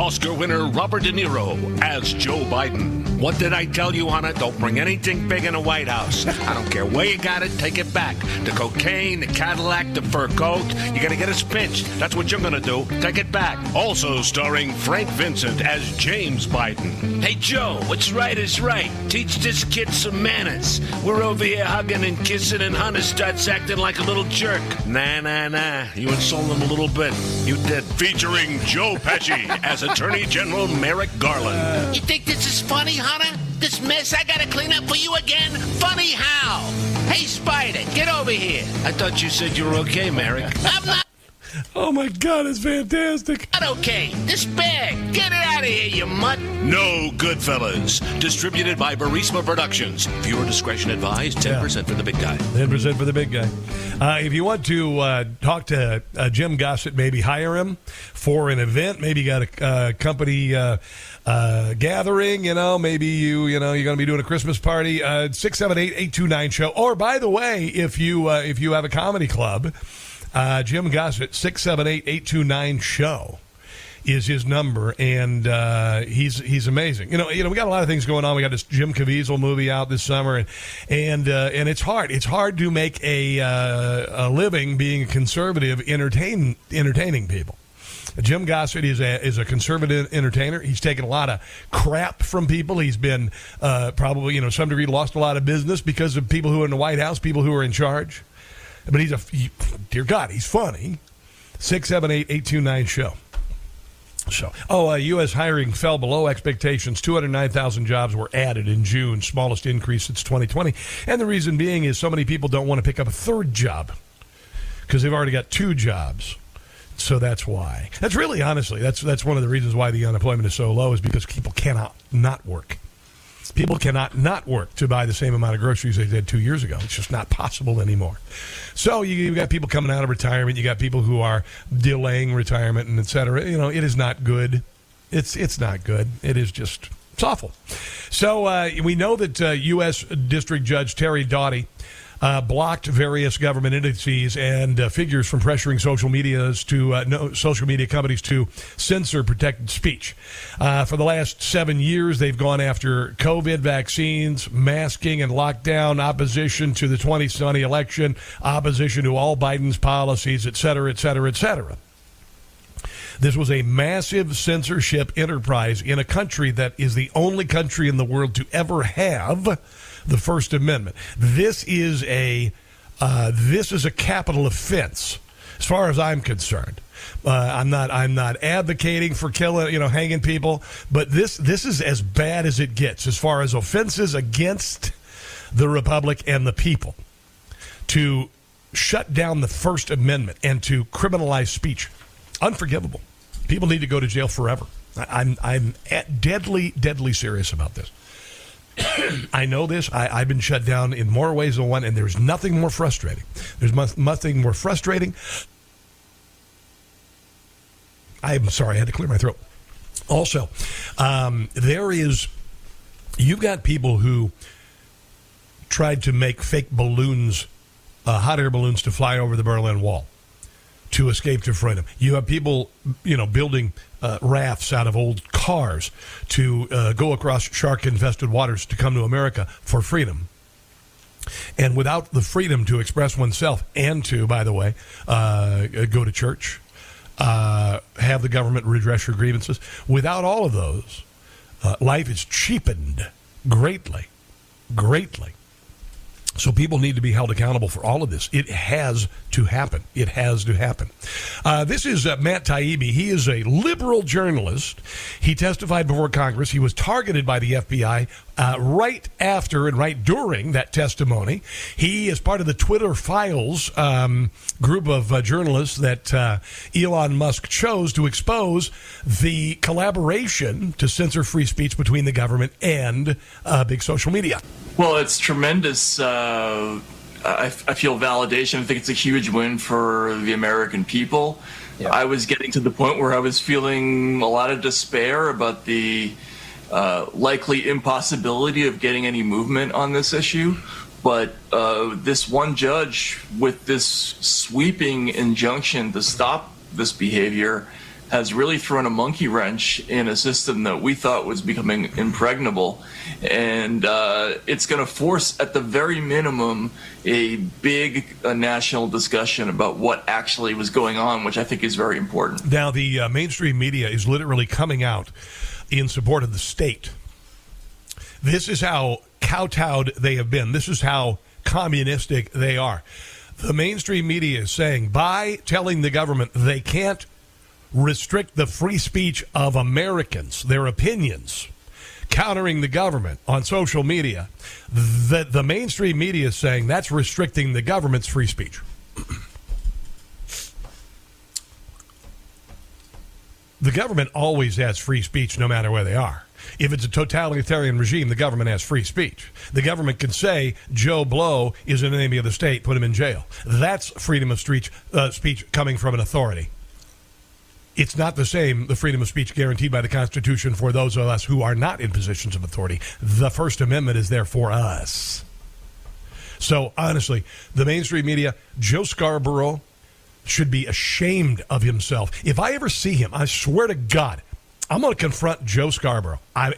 Oscar winner Robert De Niro as Joe Biden. What did I tell you, Hunter? Don't bring anything big in the White House. I don't care where you got it. Take it back. The cocaine, the Cadillac, the fur coat. You're going to get us pinched. That's what you're going to do. Take it back. Also starring Frank Vincent as James Biden. Hey, Joe, what's right is right. Teach this kid some manners. We're over here hugging and kissing, and Hunter starts acting like a little jerk. Nah. You insult him a little bit. You did. Featuring Joe Pesci as Attorney General Merrick Garland. You think this is funny, Hunter? This mess I gotta clean up for you again? Funny how? Hey, Spider, get over here. I thought you said you were okay, Merrick. I'm not. Oh, my God, it's fantastic. Not okay. This bag. Get it out of here, you mutt. No Goodfellas. Distributed by Burisma Productions. Viewer discretion advised. 10% for the big guy. 10% for the big guy. If you want to talk to Jim Gossett, maybe hire him for an event. Maybe you got a company gathering, you know. Maybe you're going to be doing a Christmas party. 678-829-SHOW. Or, by the way, if you have a comedy club, Jim Gossett, 678-829-SHOW is his number, and he's amazing. You know, we got a lot of things going on. We got this Jim Caviezel movie out this summer, and it's hard. It's hard to make a living being a conservative entertaining people. Jim Gossett is a conservative entertainer. He's taken a lot of crap from people. He's been probably, you know, some degree lost a lot of business because of people who are in the White House, people who are in charge. But dear God, he's funny. 678-829-SHOW. So, U.S. hiring fell below expectations. 209,000 jobs were added in June, smallest increase since 2020. And the reason being is so many people don't want to pick up a third job because they've already got two jobs. So that's why. That's really, honestly, that's one of the reasons why the unemployment is so low, is because people cannot not work. People cannot not work to buy the same amount of groceries they did 2 years ago. It's just not possible anymore. So you've got people coming out of retirement. You got people who are delaying retirement, and et cetera. You know, it is not good. It's not good. It is just, it's awful. So we know that U.S. District Judge Terry Doughty blocked various government entities and figures from pressuring social media companies to censor protected speech. For the last 7 years, they've gone after COVID vaccines, masking and lockdown, opposition to the 2020 election, opposition to all Biden's policies, et cetera, et cetera, et cetera. This was a massive censorship enterprise in a country that is the only country in the world to ever have the First Amendment. This is a This is a capital offense, as far as I'm concerned. I'm not advocating for killing, hanging people, but this is as bad as it gets as far as offenses against the republic and the people. To shut down the First Amendment and to criminalize speech, unforgivable. People need to go to jail forever. I'm deadly, deadly serious about this. I know this. I've been shut down in more ways than one, and there's nothing more frustrating. There's nothing more frustrating. I'm sorry, I had to clear my throat. Also, you've got people who tried to make fake balloons, hot air balloons, to fly over the Berlin Wall to escape to freedom. You have people, building rafts out of old cars to go across shark-infested waters to come to America for freedom. And without the freedom to express oneself and to, by the way, go to church, have the government redress your grievances. Without all of those, life is cheapened greatly, greatly. So people need to be held accountable for all of this. It has to happen. It has to happen. This is Matt Taibbi. He is a liberal journalist. He testified before Congress. He was targeted by the FBI right after and right during that testimony. He is part of the Twitter Files group of journalists that Elon Musk chose to expose the collaboration to censor free speech between the government and big social media. Well, it's tremendous. I feel validation. I think it's a huge win for the American people. Yeah. I was getting to the point where I was feeling a lot of despair about the likely impossibility of getting any movement on this issue. But this one judge with this sweeping injunction to stop this behavior has really thrown a monkey wrench in a system that we thought was becoming impregnable. And it's going to force, at the very minimum, a big national discussion about what actually was going on, which I think is very important. Now, the mainstream media is literally coming out in support of the state. This is how kowtowed they have been. This is how communistic they are. The mainstream media is saying, by telling the government they can't restrict the free speech of Americans, their opinions, countering the government on social media, that the mainstream media is saying that's restricting the government's free speech. The government always has free speech no matter where they are. If it's a totalitarian regime, the government has free speech. The government can say Joe Blow is an enemy of the state, put him in jail. That's freedom of speech coming from an authority. It's not the same, the freedom of speech guaranteed by the Constitution for those of us who are not in positions of authority. The First Amendment is there for us. So, honestly, the mainstream media, Joe Scarborough should be ashamed of himself. If I ever see him, I swear to God, I'm going to confront Joe Scarborough. And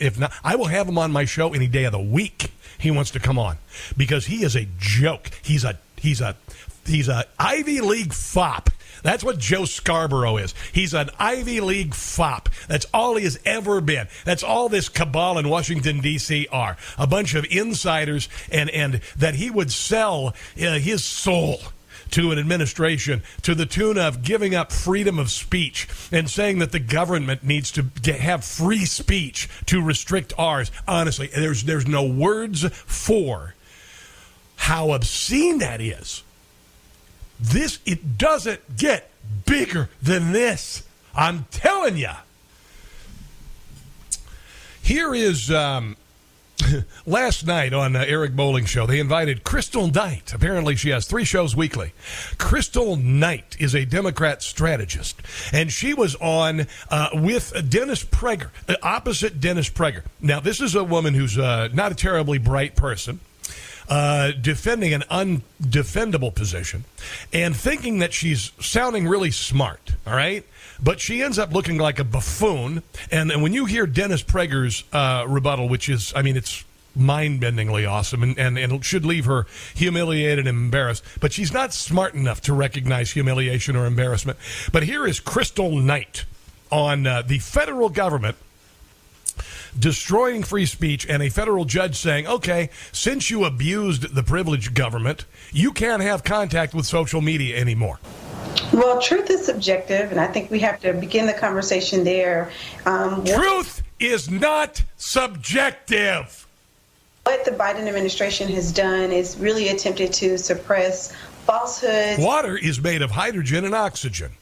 if not, I will have him on my show any day of the week he wants to come on. Because he is a joke. He's a Ivy League fop. That's what Joe Scarborough is. He's an Ivy League fop. That's all he has ever been. That's all this cabal in Washington, D.C. are. A bunch of insiders, and that he would sell his soul to an administration to the tune of giving up freedom of speech and saying that the government needs to have free speech to restrict ours. Honestly, there's no words for how obscene that is. It doesn't get bigger than this. I'm telling you. Here is, last night on Eric Bolling's show, they invited Krystal Knight. Apparently she has 3 shows weekly. Krystal Knight is a Democrat strategist, and she was on with Dennis Prager, opposite Dennis Prager. Now, this is a woman who's not a terribly bright person. Defending an undefendable position and thinking that she's sounding really smart, all right? But she ends up looking like a buffoon. And when you hear Dennis Prager's rebuttal, which is, it's mind-bendingly awesome and should leave her humiliated and embarrassed. But she's not smart enough to recognize humiliation or embarrassment. But here is Krystal Knight on the federal government destroying free speech, and a federal judge saying, okay, since you abused the privileged government, you can't have contact with social media anymore? Well, truth is subjective, and I think we have to begin the conversation there. Truth is not subjective. What the Biden administration has done is really attempted to suppress falsehoods. Water is made of hydrogen and oxygen.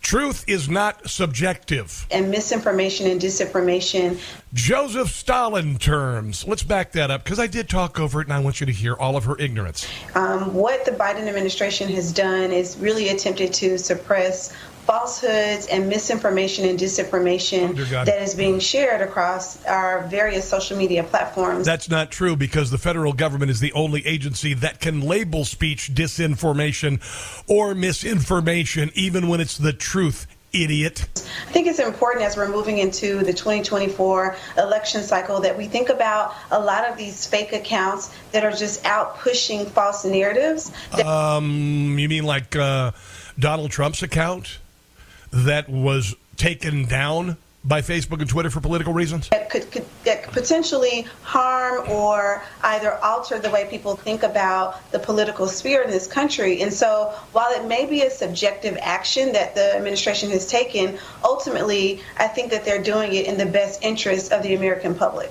Truth is not subjective. And misinformation and disinformation. Joseph Stalin terms. Let's back that up, because I did talk over it, and I want you to hear all of her ignorance. What the Biden administration has done is really attempted to suppress falsehoods and misinformation and disinformation that is being shared across our various social media platforms. That's not true, because the federal government is the only agency that can label speech disinformation or misinformation, even when it's the truth. Idiot. I think it's important as we're moving into the 2024 election cycle that we think about a lot of these fake accounts that are just out pushing false narratives. You mean like Donald Trump's account that was taken down by Facebook and Twitter for political reasons? That could potentially harm or either alter the way people think about the political sphere in this country. And so while it may be a subjective action that the administration has taken, ultimately, I think that they're doing it in the best interest of the American public.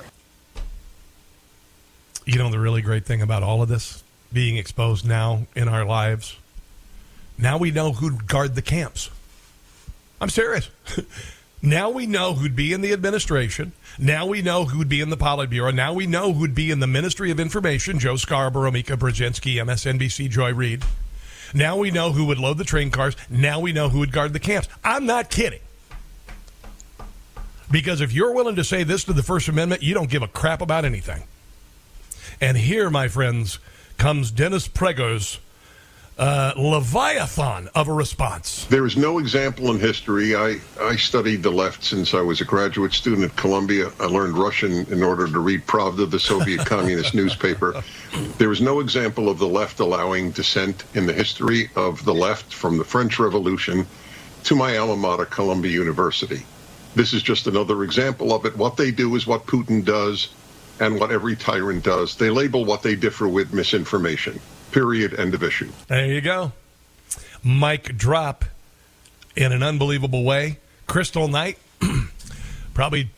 You know, the really great thing about all of this being exposed now in our lives, now we know who'd guard the camps. I'm serious. Now we know who'd be in the administration. Now we know who'd be in the Politburo. Now we know who'd be in the Ministry of Information, Joe Scarborough, Mika Brzezinski, MSNBC, Joy Reid. Now we know who would load the train cars. Now we know who would guard the camps. I'm not kidding. Because if you're willing to say this to the First Amendment, you don't give a crap about anything. And here, my friends, comes Dennis Prager's leviathan of a response. There is no example in history. I studied the left since I was a graduate student at Columbia. I learned Russian in order to read Pravda, the Soviet communist newspaper. There is no example of the left allowing dissent in the history of the left, from the French Revolution to my alma mater, Columbia University. This is just another example of it. What they do is what Putin does and what every tyrant does. They label what they differ with misinformation. Period. End of issue. There you go. Mic drop in an unbelievable way. Krystal Knight, probably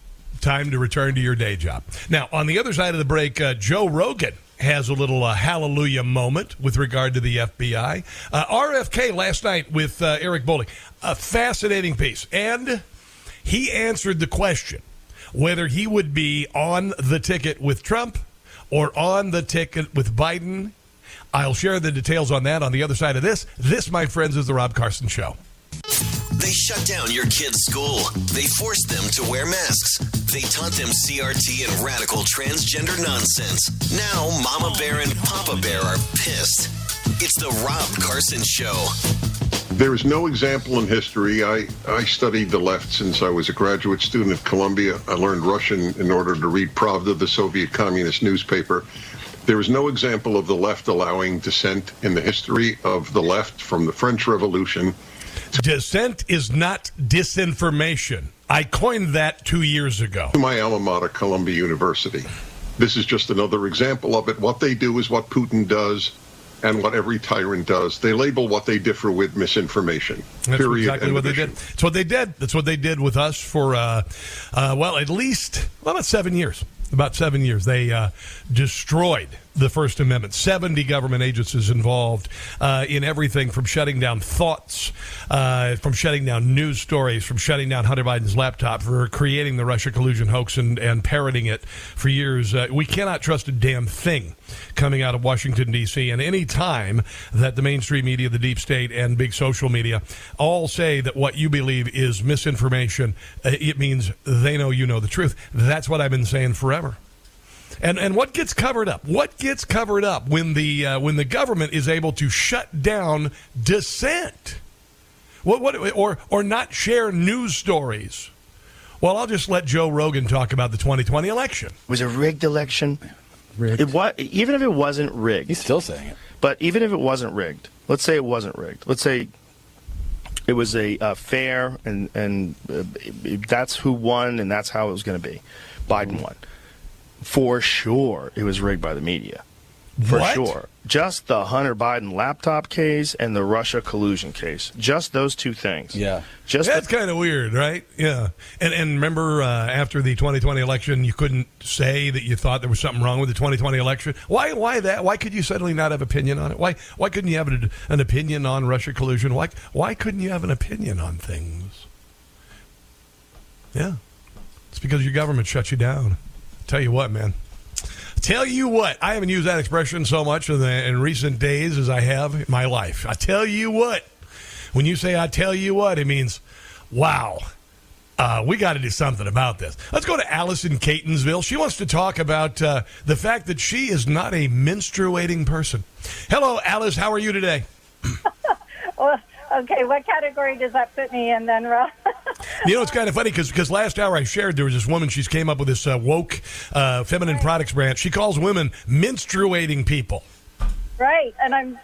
time to return to your day job. Now, on the other side of the break, Joe Rogan has a little hallelujah moment with regard to the FBI. RFK last night with Eric Bolling. A fascinating piece. And he answered the question whether he would be on the ticket with Trump or on the ticket with Biden. I'll share the details on that on the other side of this. This, my friends, is The Rob Carson Show. They shut down your kids' school. They forced them to wear masks. They taught them CRT and radical transgender nonsense. Now Mama Bear and Papa Bear are pissed. It's The Rob Carson Show. There is no example in history. I studied the left since I was a graduate student at Columbia. I learned Russian in order to read Pravda, the Soviet communist newspaper. There is no example of the left allowing dissent in the history of the left, from the French Revolution. Dissent is not disinformation. I coined that 2 years ago. My alma mater, Columbia University. This is just another example of it. What they do is what Putin does and what every tyrant does. They label what they differ with misinformation. That's period. Exactly what they did. It's what they did. That's what they did with us for, about 7 years. About 7 years, they destroyed the First Amendment. 70 government agencies involved in everything from shutting down thoughts, from shutting down news stories, from shutting down Hunter Biden's laptop, for creating the Russia collusion hoax and parroting it for years. We cannot trust a damn thing coming out of Washington, D.C. And any time that the mainstream media, the deep state, and big social media all say that what you believe is misinformation, it means they know you know the truth. That's what I've been saying forever. And what gets covered up? What gets covered up when the government is able to shut down dissent? Or not share news stories? Well, I'll just let Joe Rogan talk about the 2020 election. It was a rigged election. Rigged. Even if it wasn't rigged. He's still saying it. But even if it wasn't rigged, let's say it wasn't rigged. Let's say It was a fair, and that's who won, and that's how it was going to be. Biden won. For sure, it was rigged by the media. For what? Sure. Just the Hunter Biden laptop case and the Russia collusion case. Just those two things. Yeah. Just that's kind of weird, right? Yeah. And remember, after the 2020 election, you couldn't say that you thought there was something wrong with the 2020 election. Why that? Why could you suddenly not have opinion on it? Why couldn't you have an opinion on Russia collusion? Why couldn't you have an opinion on things? Yeah. It's because your government shut you down. Tell you what, man. Tell you what, I haven't used that expression so much in recent days as I have in my life. I tell you what. When you say I tell you what, it means, wow, we got to do something about this. Let's go to Alice in Catonsville. She wants to talk about the fact that she is not a menstruating person. Hello, Alice. How are you today? Well, okay, what category does that put me in then, Rob? You know, it's kind of funny because last hour I shared there was this woman. She's came up with this woke feminine products brand. She calls women menstruating people. Right. And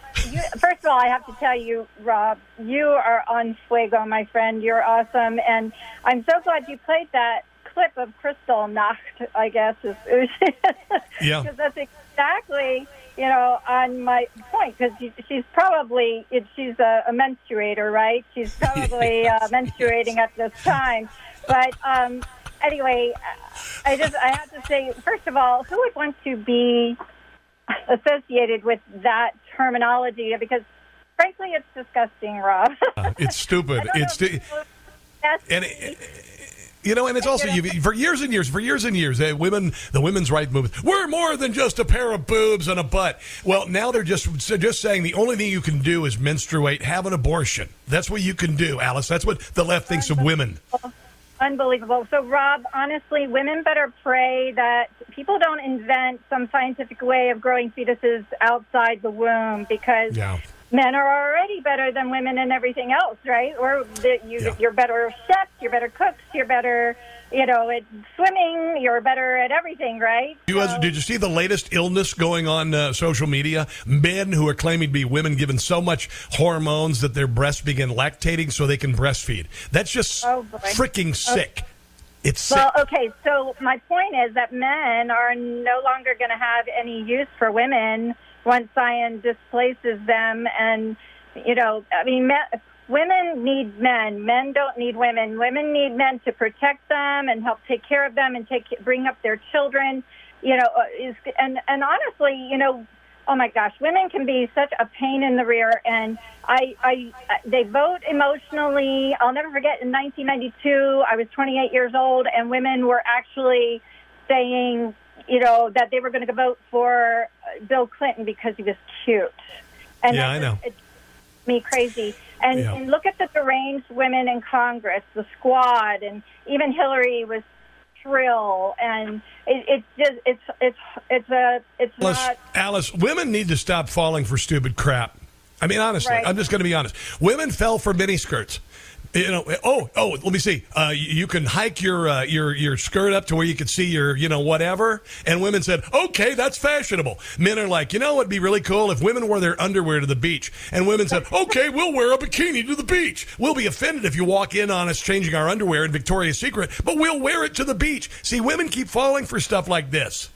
first of all, I have to tell you, Rob, you are on fuego, my friend. You're awesome. And I'm so glad you played that clip of Krystal Knight, I guess. Yeah. Because that's exactly... You know, on my point, because she's probably, she's a menstruator, right? She's probably menstruating at this time. But anyway, I have to say, first of all, who would want to be associated with that terminology? Because, frankly, it's disgusting, Rob. It's stupid. You know, and it's also, for years and years, the women's rights movement, we're more than just a pair of boobs and a butt. Well, now they're just saying the only thing you can do is menstruate, have an abortion. That's what you can do, Alice. That's what the left thinks of women. Unbelievable. So, Rob, honestly, women better pray that people don't invent some scientific way of growing fetuses outside the womb, because... Yeah. Men are already better than women in everything else, right? Or you're better chefs, you're better cooks, you're better, at swimming, you're better at everything, right? Did you see the latest illness going on social media? Men who are claiming to be women given so much hormones that their breasts begin lactating so they can breastfeed. That's just freaking sick. Okay. It's sick. Well, okay, so my point is that men are no longer going to have any use for women once science displaces them. And, women need men. Men don't need women. Women need men to protect them and help take care of them and bring up their children. And honestly, oh, my gosh, women can be such a pain in the rear. And they vote emotionally. I'll never forget, in 1992, I was 28 years old, and women were actually saying, that they were going to vote for Bill Clinton because he was cute. And yeah, I know. It drove me crazy. And look at the deranged women in Congress, the Squad, and even Hillary was shrill. And Alice, women need to stop falling for stupid crap. I mean, honestly, right. I'm just going to be honest. Women fell for miniskirts. Let me see. You can hike your skirt up to where you can see your, whatever. And women said, okay, that's fashionable. Men are like, it'd be really cool if women wore their underwear to the beach. And women said, okay, we'll wear a bikini to the beach. We'll be offended if you walk in on us changing our underwear in Victoria's Secret, but we'll wear it to the beach. See, women keep falling for stuff like this.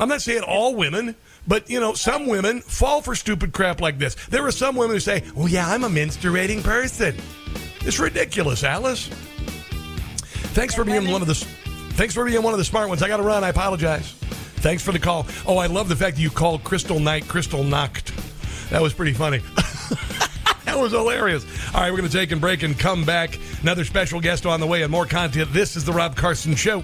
I'm not saying all women. But, some women fall for stupid crap like this. There are some women who say, oh, yeah, I'm a menstruating person. It's ridiculous, Alice. Thanks for being one of the smart ones. I got to run. I apologize. Thanks for the call. Oh, I love the fact that you called Krystal Knight Krystal Nacht. That was pretty funny. That was hilarious. All right, we're going to take a break and come back. Another special guest on the way and more content. This is The Rob Carson Show.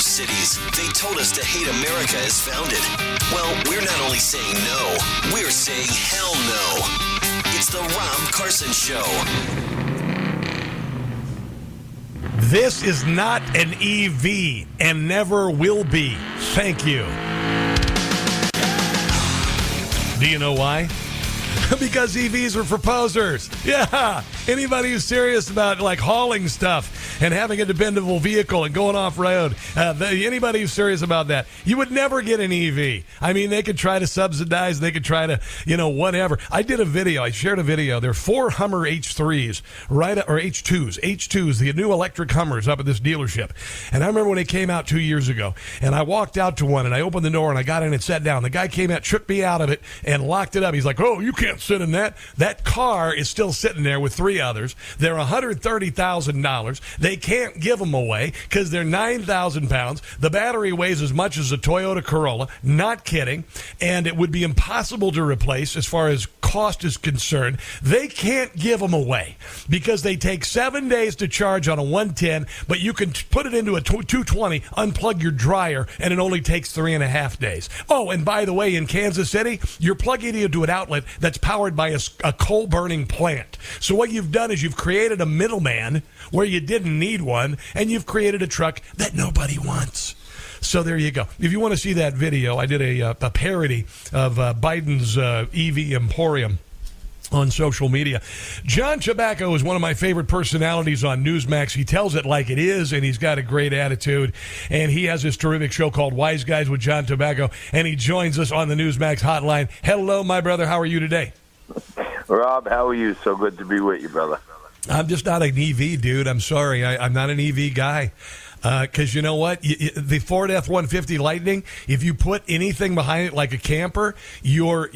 Cities. They told us to hate America as founded. Well, we're not only saying no, we're saying hell no. It's the Rob Carson Show. This is not an EV and never will be. Thank you. Do you know why? Because EVs were for posers. Yeah. Anybody who's serious about like hauling stuff and having a dependable vehicle and going off-road, anybody who's serious about that, you would never get an EV. I mean, they could try to subsidize. They could try to, you know, whatever. I did a video. I shared a video. There are four Hummer H3s, right, or H2s. H2s, the new electric Hummers up at this dealership. And I remember when it came out 2 years ago, and I walked out to one, and I opened the door, and I got in and sat down. The guy came out, tripped me out of it, and locked it up. He's like, oh, you can't sit in that. That car is still sitting there with three others. They're $130,000. They can't give them away because they're 9,000 pounds. The battery weighs as much as a Toyota Corolla. Not kidding. And it would be impossible to replace as far as cost is concerned. They can't give them away because they take 7 days to charge on a 110, but you can put it into a 220, unplug your dryer, and it only takes 3.5 days. Oh, and by the way, in Kansas City, you're plugging into an outlet that's powered by a coal-burning plant. So what you've done is you've created a middleman where you didn't need one, and you've created a truck that nobody wants. So there you go. If you want to see that video, I did a parody of Biden's EV Emporium on social media. John Tabacco is one of my favorite personalities on Newsmax. He tells it like it is, and he's got a great attitude. And he has this terrific show called Wise Guys with John Tabacco, and he joins us on the Newsmax hotline. Hello, my brother. How are you today? Rob, how are you? So good to be with you, brother. I'm just not an EV dude. I'm sorry. I'm not an EV guy. Because you know what? The Ford F-150 Lightning, if you put anything behind it like a camper, your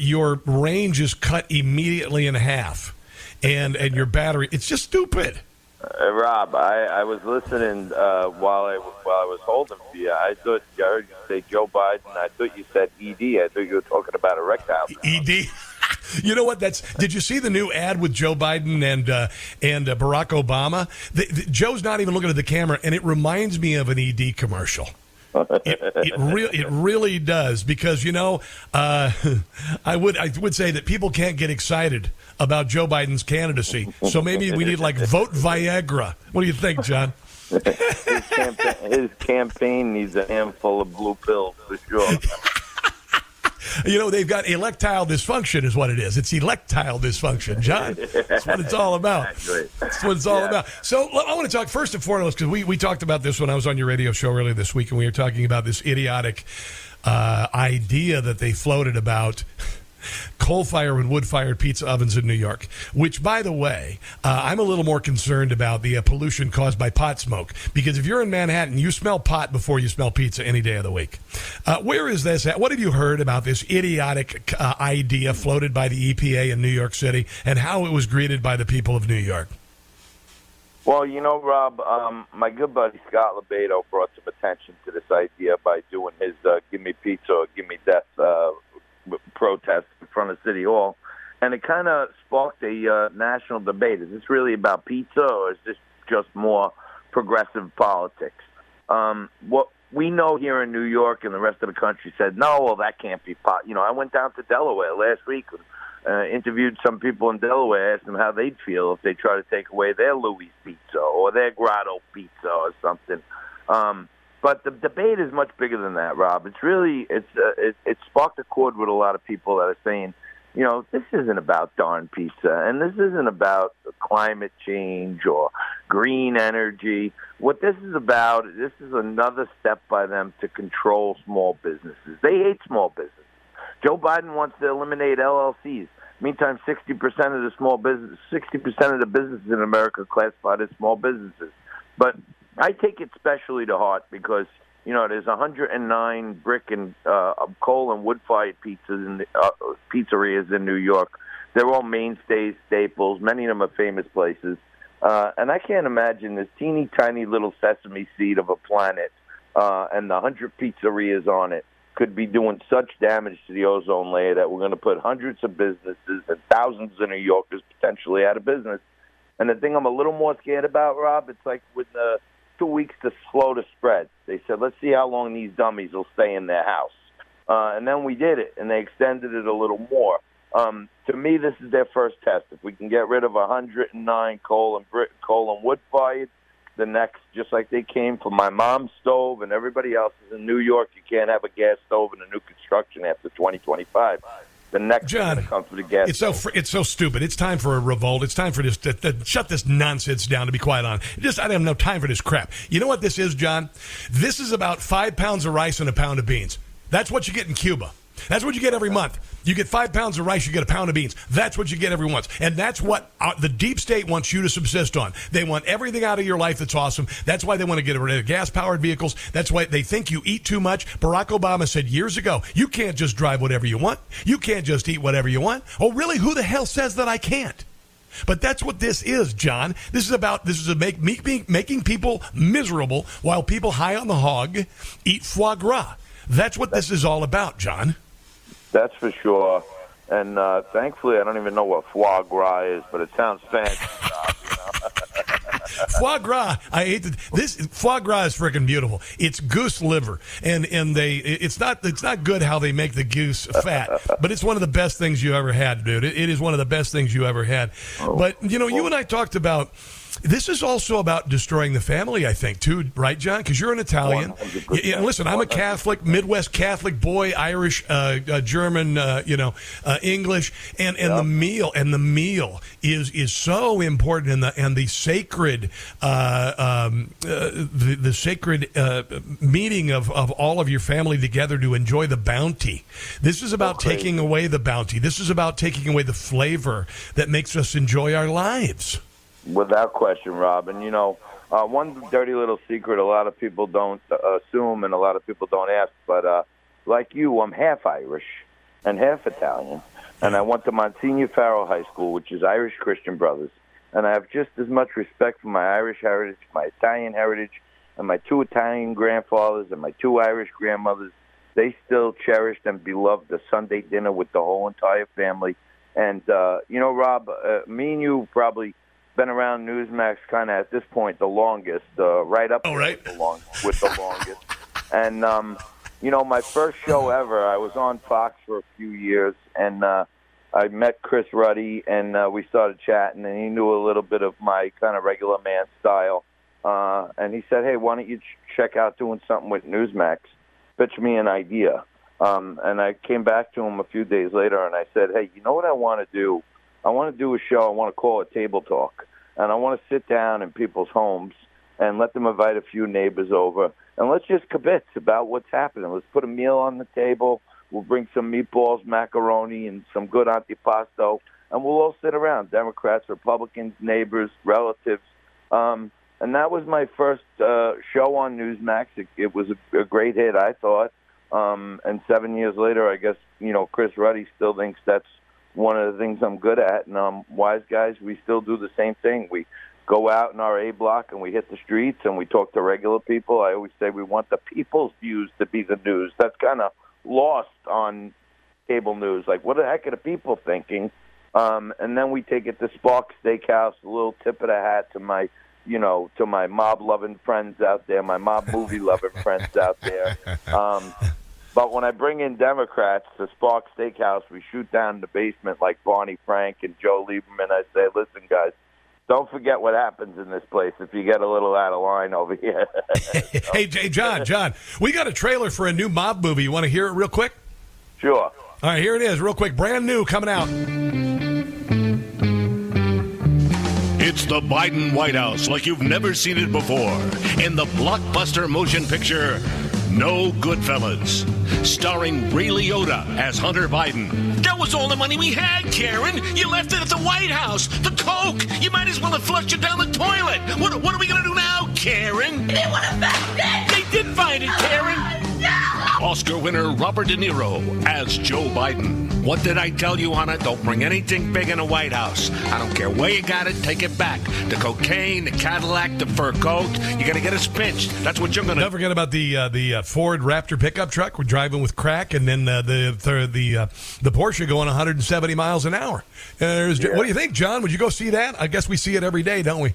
range is cut immediately in half. And your battery, it's just stupid. Rob, I was listening while I was holding for you. I thought I heard you say Joe Biden. I thought you said ED. I thought you were talking about erectile. ED? You know what? Did you see the new ad with Joe Biden and Barack Obama? Joe's not even looking at the camera, and it reminds me of an ED commercial. It really does, because you know, I would say that people can't get excited about Joe Biden's candidacy, so maybe we need like vote Viagra. What do you think, John? His campaign needs a handful of blue pills for sure. You know, they've got electile dysfunction is what it is. It's electile dysfunction, John. That's what it's all about. That's what it's all about. So I want to talk first and foremost, because we talked about this when I was on your radio show earlier this week, and we were talking about this idiotic idea that they floated about coal-fired and wood-fired pizza ovens in New York, which, by the way, I'm a little more concerned about the pollution caused by pot smoke, because if you're in Manhattan, you smell pot before you smell pizza any day of the week. Where is this at? What have you heard about this idiotic idea floated by the EPA in New York City and how it was greeted by the people of New York? Well, you know, Rob, my good buddy Scott Lebedo brought some attention to this idea by doing his Give Me Pizza or Give Me Death protest in front of City Hall, and it kind of sparked a national debate. Is this really about pizza, or is this just more progressive politics? What we know here in New York and the rest of the country said, no, well, that can't be pot. You know, I went down to Delaware last week and interviewed some people in Delaware, asked them how they'd feel if they try to take away their Louis pizza or their Grotto pizza or something. But the debate is much bigger than that, Rob. It's really it sparked a chord with a lot of people that are saying, you know, this isn't about darn pizza, and this isn't about climate change or green energy. What this is about, this is another step by them to control small businesses. They hate small businesses. Joe Biden wants to eliminate LLCs. Meantime, 60% of the businesses in America are classified as small businesses. But I take it especially to heart because, you know, there's 109 brick and coal and wood-fired pizzerias in New York. They're all mainstays, staples. Many of them are famous places. And I can't imagine this teeny tiny little sesame seed of a planet and the 100 pizzerias on it could be doing such damage to the ozone layer that we're going to put hundreds of businesses and thousands of New Yorkers potentially out of business. And the thing I'm a little more scared about, Rob, it's like with the 2 weeks to slow the spread. They said, let's see how long these dummies will stay in their house. And then we did it, and they extended it a little more. To me, this is their first test. If we can get rid of 109 coal and wood fired, the next, just like they came from my mom's stove and everybody else's in New York, you can't have a gas stove in a new construction after 2025. the next John, one that comes to the gas. It's so stupid. It's time for a revolt. It's time for this to shut this nonsense down, to be quiet on. I don't have no time for this crap. You know what this is, John? This is about 5 pounds of rice and a pound of beans. That's what you get in Cuba. That's what you get every month. You get 5 pounds of rice, you get a pound of beans. That's what you get every once. And that's what the deep state wants you to subsist on. They want everything out of your life that's awesome. That's why they want to get rid of gas-powered vehicles. That's why they think you eat too much. Barack Obama said years ago, you can't just drive whatever you want. You can't just eat whatever you want. Oh, really? Who the hell says that I can't? But that's what this is, John. This is making people miserable while people high on the hog eat foie gras. That's what this is all about, John. That's for sure. And thankfully, I don't even know what foie gras is, but it sounds fancy. Foie gras, foie gras is freaking beautiful. It's goose liver, and it's not good how they make the goose fat, but it's one of the best things you ever had, dude. It is one of the best things you ever had. Oh. But you and I talked about. This is also about destroying the family, I think, too, right, John? Because you're an Italian. Yeah, listen, I'm a Catholic, Midwest Catholic boy, Irish, German, English, and the meal is so important, and the sacred meeting of all of your family together to enjoy the bounty. This is about taking away the bounty. This is about taking away the flavor that makes us enjoy our lives. Without question, Rob. And, one dirty little secret a lot of people don't assume and a lot of people don't ask, but like you, I'm half Irish and half Italian. And I went to Monsignor Farrell High School, which is Irish Christian Brothers. And I have just as much respect for my Irish heritage, my Italian heritage, and my two Italian grandfathers and my two Irish grandmothers. They still cherished and beloved the Sunday dinner with the whole entire family. And, Rob, me and you probably been around Newsmax kind of at this point the longest, right up with the longest. And, my first show ever, I was on Fox for a few years, and I met Chris Ruddy, and we started chatting, and he knew a little bit of my kind of regular man style. And he said, hey, why don't you check out doing something with Newsmax? Pitch me an idea. And I came back to him a few days later, and I said, hey, you know what I want to do? I want to do a show. I want to call it Table Talk. And I want to sit down in people's homes and let them invite a few neighbors over. And let's just kibitz about what's happening. Let's put a meal on the table. We'll bring some meatballs, macaroni, and some good antipasto. And we'll all sit around, Democrats, Republicans, neighbors, relatives. And that was my first show on Newsmax. It was a great hit, I thought. And 7 years later, I guess, Chris Ruddy still thinks that's one of the things I'm good at, and wise guys, we still do the same thing. We go out in our A block and we hit the streets and we talk to regular people. I always say we want the people's views to be the news. That's kind of lost on cable news. Like, what the heck are the people thinking? And then we take it to Spark Steakhouse, a little tip of the hat to my, to my mob-loving friends out there, my mob movie-loving friends out there. But when I bring in Democrats to Spark Steakhouse, we shoot down in the basement like Barney Frank and Joe Lieberman. I say, listen, guys, don't forget what happens in this place if you get a little out of line over here. Hey, John, we got a trailer for a new mob movie. You want to hear it real quick? Sure. All right, here it is real quick. Brand new, coming out. It's the Biden White House like you've never seen it before in the blockbuster motion picture No Goodfellas, starring Ray Liotta as Hunter Biden. That was all the money we had, Karen. You left it at the White House. The Coke. You might as well have flushed it down the toilet. What are we going to do now, Karen? They want to find it. They did find it, Karen. Oh, no. Oscar winner Robert De Niro as Joe Biden. What did I tell you, Hunter? Don't bring anything big in the White House. I don't care where you got it. Take it back. The cocaine, the Cadillac, the fur coat. You're going to get us pinched. That's what you're going to do. Don't forget about the Ford Raptor pickup truck. We're driving with crack. And then the Porsche going 170 miles an hour. What do you think, John? Would you go see that? I guess we see it every day, don't we?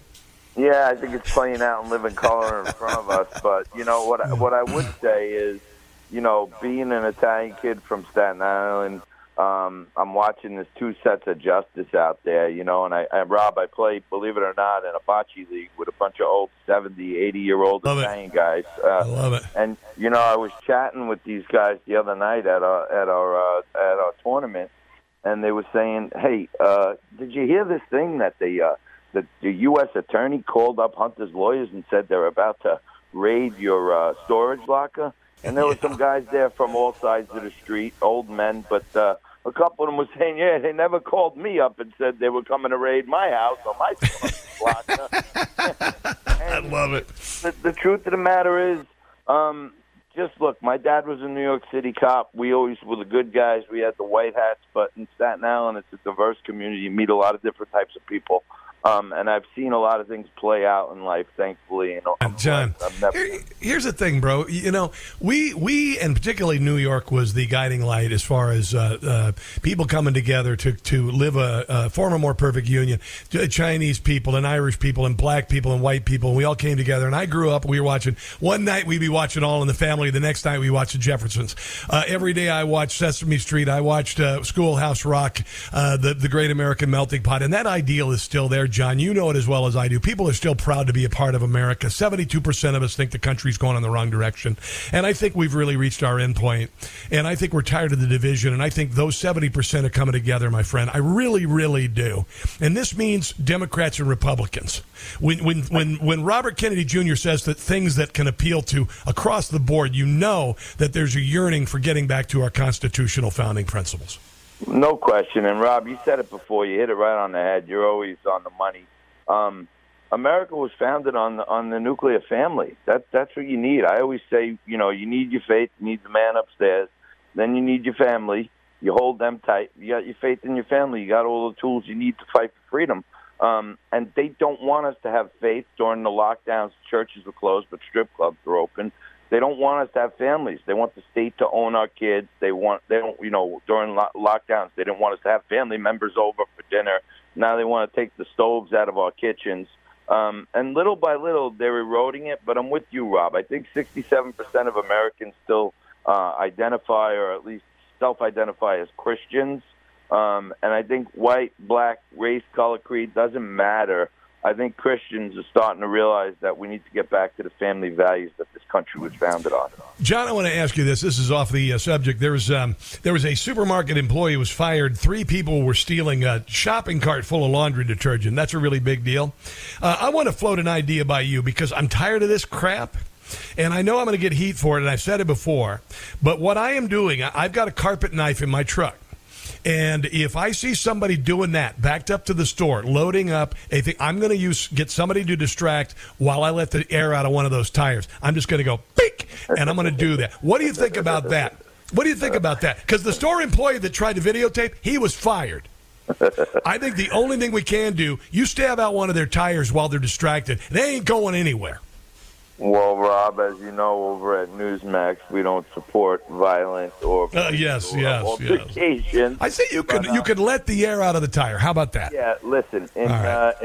Yeah, I think it's playing out in living color in front of us. But, what I would say is, being an Italian kid from Staten Island, I'm watching this two sets of justice out there, and Rob, I play, believe it or not, in a bocce league with a bunch of old 70, 80-year-old Italian guys. I love it. And, I was chatting with these guys the other night at our tournament, and they were saying, hey, did you hear this thing that the U.S. attorney called up Hunter's lawyers and said they're about to raid your storage locker? And there were some guys there from all sides of the street, old men, but a couple of them were saying, yeah, they never called me up and said they were coming to raid my house or my storage locker. I love it. The truth of the matter is, just look, my dad was a New York City cop. We always were the good guys. We had the white hats. But in Staten Island, it's a diverse community. You meet a lot of different types of people. And I've seen a lot of things play out in life, thankfully. And John, here's the thing, bro. You know, we and particularly New York was the guiding light as far as people coming together to live a form a more perfect union. Chinese people and Irish people and black people and white people, and we all came together. And I grew up, we were watching. One night we'd be watching All in the Family. The next night we watched The Jeffersons. Every day I watched Sesame Street. I watched Schoolhouse Rock, the Great American Melting Pot. And that ideal is still there, John, you know it as well as I do. People are still proud to be a part of America. 72% of us think the country's going in the wrong direction. And I think we've really reached our end point. And I think we're tired of the division. And I think those 70% are coming together, my friend. I really, really do. And this means Democrats and Republicans. When Robert Kennedy Jr. says that things that can appeal to across the board, you know that there's a yearning for getting back to our constitutional founding principles. No question. And, Rob, you said it before. You hit it right on the head. You're always on the money. America was founded on the nuclear family. That's what you need. I always say, you know, you need your faith. You need the man upstairs. Then you need your family. You hold them tight. You got your faith in your family. You got all the tools you need to fight for freedom. And they don't want us to have faith during the lockdowns. Churches were closed, but strip clubs were open. They don't want us to have families. They want the state to own our kids. During lockdowns, they didn't want us to have family members over for dinner. Now they want to take the stoves out of our kitchens. And little by little, they're eroding it. But I'm with you, Rob. I think 67% of Americans still identify or at least self-identify as Christians. And I think white, black, race, color, creed doesn't matter. I think Christians are starting to realize that we need to get back to the family values that this country was founded on. John, I want to ask you this. This is off the subject. There was a supermarket employee who was fired. 3 people were stealing a shopping cart full of laundry detergent. That's a really big deal. I want to float an idea by you because I'm tired of this crap. And I know I'm going to get heat for it, and I've said it before. But what I am doing, I've got a carpet knife in my truck. And if I see somebody doing that, backed up to the store, loading up, I'm going to get somebody to distract while I let the air out of one of those tires. I'm just going to go, beak, and I'm going to do that. What do you think about that? What do you think about that? Because the store employee that tried to videotape, he was fired. I think the only thing we can do, you stab out one of their tires while they're distracted. They ain't going anywhere. Well, Rob, as you know, over at Newsmax, we don't support violence or altercations. I say you could let the air out of the tire. How about that? Yeah, listen, in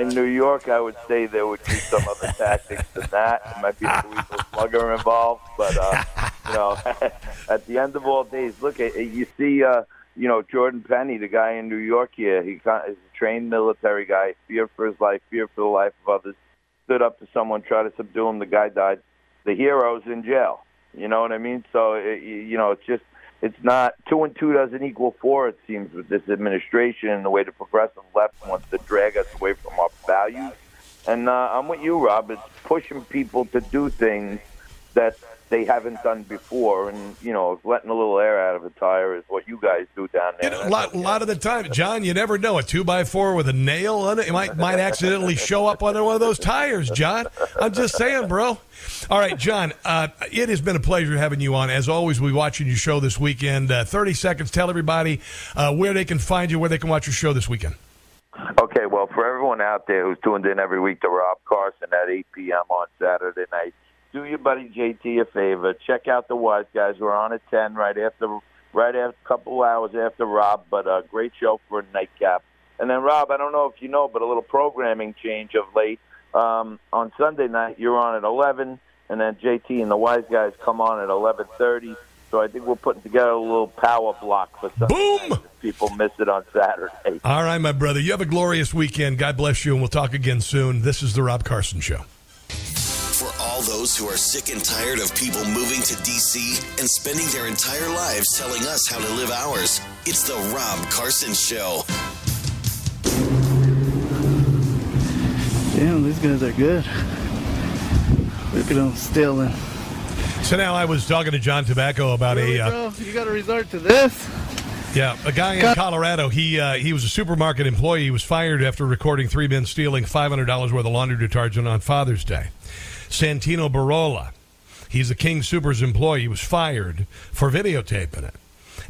New York, I would say there would be some other tactics than that. It might be a lethal slugger involved, but you know, at the end of all days, look, you see, you know, Jordan Penny, the guy in New York here, he is a trained military guy, feared for his life, feared for the life of others. Stood up to someone, tried to subdue him. The guy died. The hero's in jail. You know what I mean? So, you know, it's not 2 and 2 doesn't equal 4, it seems, with this administration and the way the progressive left wants to drag us away from our values. And I'm with you, Rob. It's pushing people to do things that they haven't done before, and, you know, letting a little air out of a tire is what you guys do down there. You know, a lot of the time, John, you never know. A 2x4 with a nail on it might accidentally show up under one of those tires, John. I'm just saying, bro. All right, John, it has been a pleasure having you on. As always, we'll be watching your show this weekend. 30 seconds, tell everybody where they can find you, where they can watch your show this weekend. Okay, well, for everyone out there who's tuned in every week to Rob Carson at 8 p.m. on Saturday night, do your buddy JT a favor. Check out The Wise Guys. We're on at 10 right after a couple hours after Rob, but a great show for a nightcap. And then, Rob, I don't know if you know, but a little programming change of late. On Sunday night, you're on at 11, and then JT and The Wise Guys come on at 11:30. So I think we're putting together a little power block for Sunday night if people miss it on Saturday. All right, my brother. You have a glorious weekend. God bless you, and we'll talk again soon. This is The Rob Carson Show. For all those who are sick and tired of people moving to D.C. and spending their entire lives telling us how to live ours, It's the Rob Carson Show. Damn, these guys are good. Look at them stealing. So now I was talking to John Tabacco about you got to resort to this? Yeah, a guy in Colorado, he was a supermarket employee. He was fired after recording three men stealing $500 worth of laundry detergent on Father's Day. Santino Barola, he's a King Supers employee, was fired for videotaping it.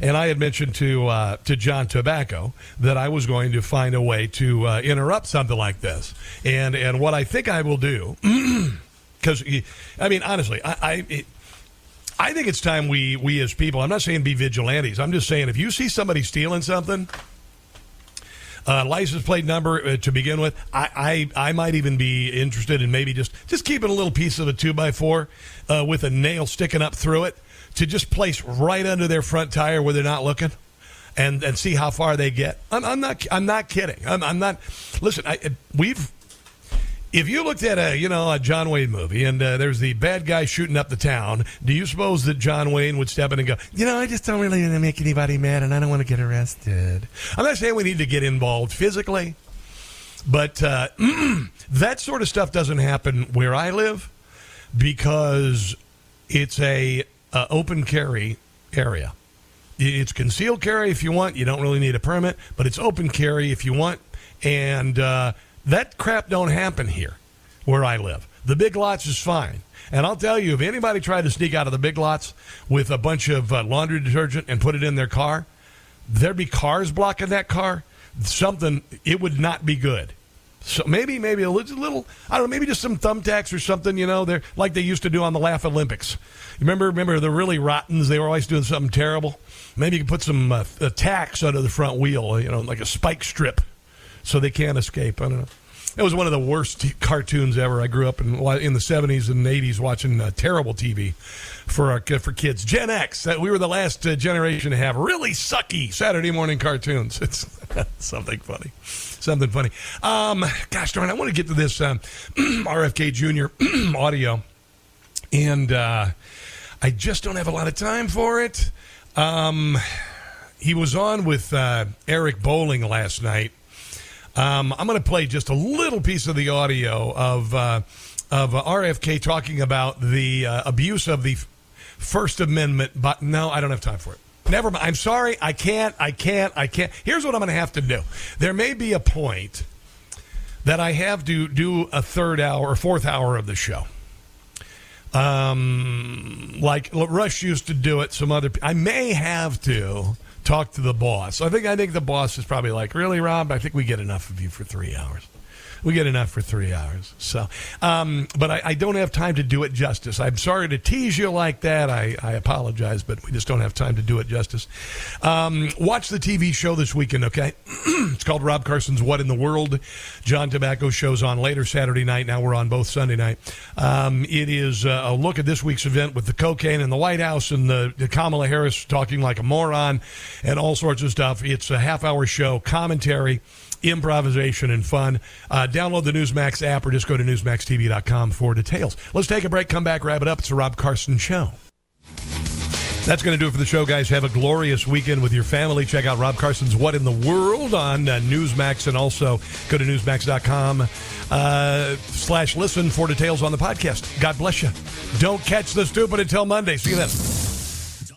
And I had mentioned to John Tabacco that I was going to find a way to interrupt something like this. And what I think I will do, because, I mean, honestly, I think it's time we as people, I'm not saying be vigilantes. I'm just saying if you see somebody stealing something, license plate number to begin with, I might even be interested in maybe just keeping a little piece of a 2x4 with a nail sticking up through it to just place right under their front tire where they're not looking and see how far they get. I'm not kidding. I'm not. Listen, we've. If you looked at a John Wayne movie and there's the bad guy shooting up the town, do you suppose that John Wayne would step in and go, I just don't really want to make anybody mad and I don't want to get arrested? I'm not saying we need to get involved physically, but that sort of stuff doesn't happen where I live because it's a open carry area. It's concealed carry if you want. You don't really need a permit, but it's open carry if you want. And that crap don't happen here where I live. The Big Lots is fine. And I'll tell you, if anybody tried to sneak out of the Big Lots with a bunch of laundry detergent and put it in their car, there'd be cars blocking that car. It would not be good. So maybe a little, I don't know, maybe just some thumbtacks or something, they're like they used to do on the Laugh Olympics. Remember the really rottens, they were always doing something terrible. Maybe you could put some tacks under the front wheel, like a spike strip. So they can't escape. I don't know. It was one of the worst cartoons ever. I grew up in the 70s and 80s watching terrible TV for kids. Gen X, we were the last generation to have really sucky Saturday morning cartoons. It's something funny. Something funny. Gosh darn, I want to get to this RFK Jr. audio. And I just don't have a lot of time for it. He was on with Eric Bolling last night. I'm going to play just a little piece of the audio of RFK talking about the abuse of the First Amendment. But no, I don't have time for it. Never mind. I'm sorry. I can't. Here's what I'm going to have to do. There may be a point that I have to do a third hour or fourth hour of the show. Like Rush used to do it. I may have to talk to the boss. I think the boss is probably like, really, Rob? I think we get enough of you for 3 hours. So, but I don't have time to do it justice. I'm sorry to tease you like that. I apologize, but we just don't have time to do it justice. Watch the TV show this weekend, okay? It's called Rob Carson's What in the World. John Tabacco show's on later Saturday night. Now we're on both Sunday night. It is a look at this week's event with the cocaine in the White House and the Kamala Harris talking like a moron and all sorts of stuff. It's a half-hour show, commentary, improvisation, and fun. Download the Newsmax app or just go to newsmaxtv.com for details. Let's take a break, come back, wrap it up. It's the Rob Carson Show. That's going to do it for the show, guys. Have a glorious weekend with your family. Check out Rob Carson's What in the World on Newsmax, and also go to newsmax.com /listen for details on the podcast. God bless you. Don't catch the stupid until Monday. See you then.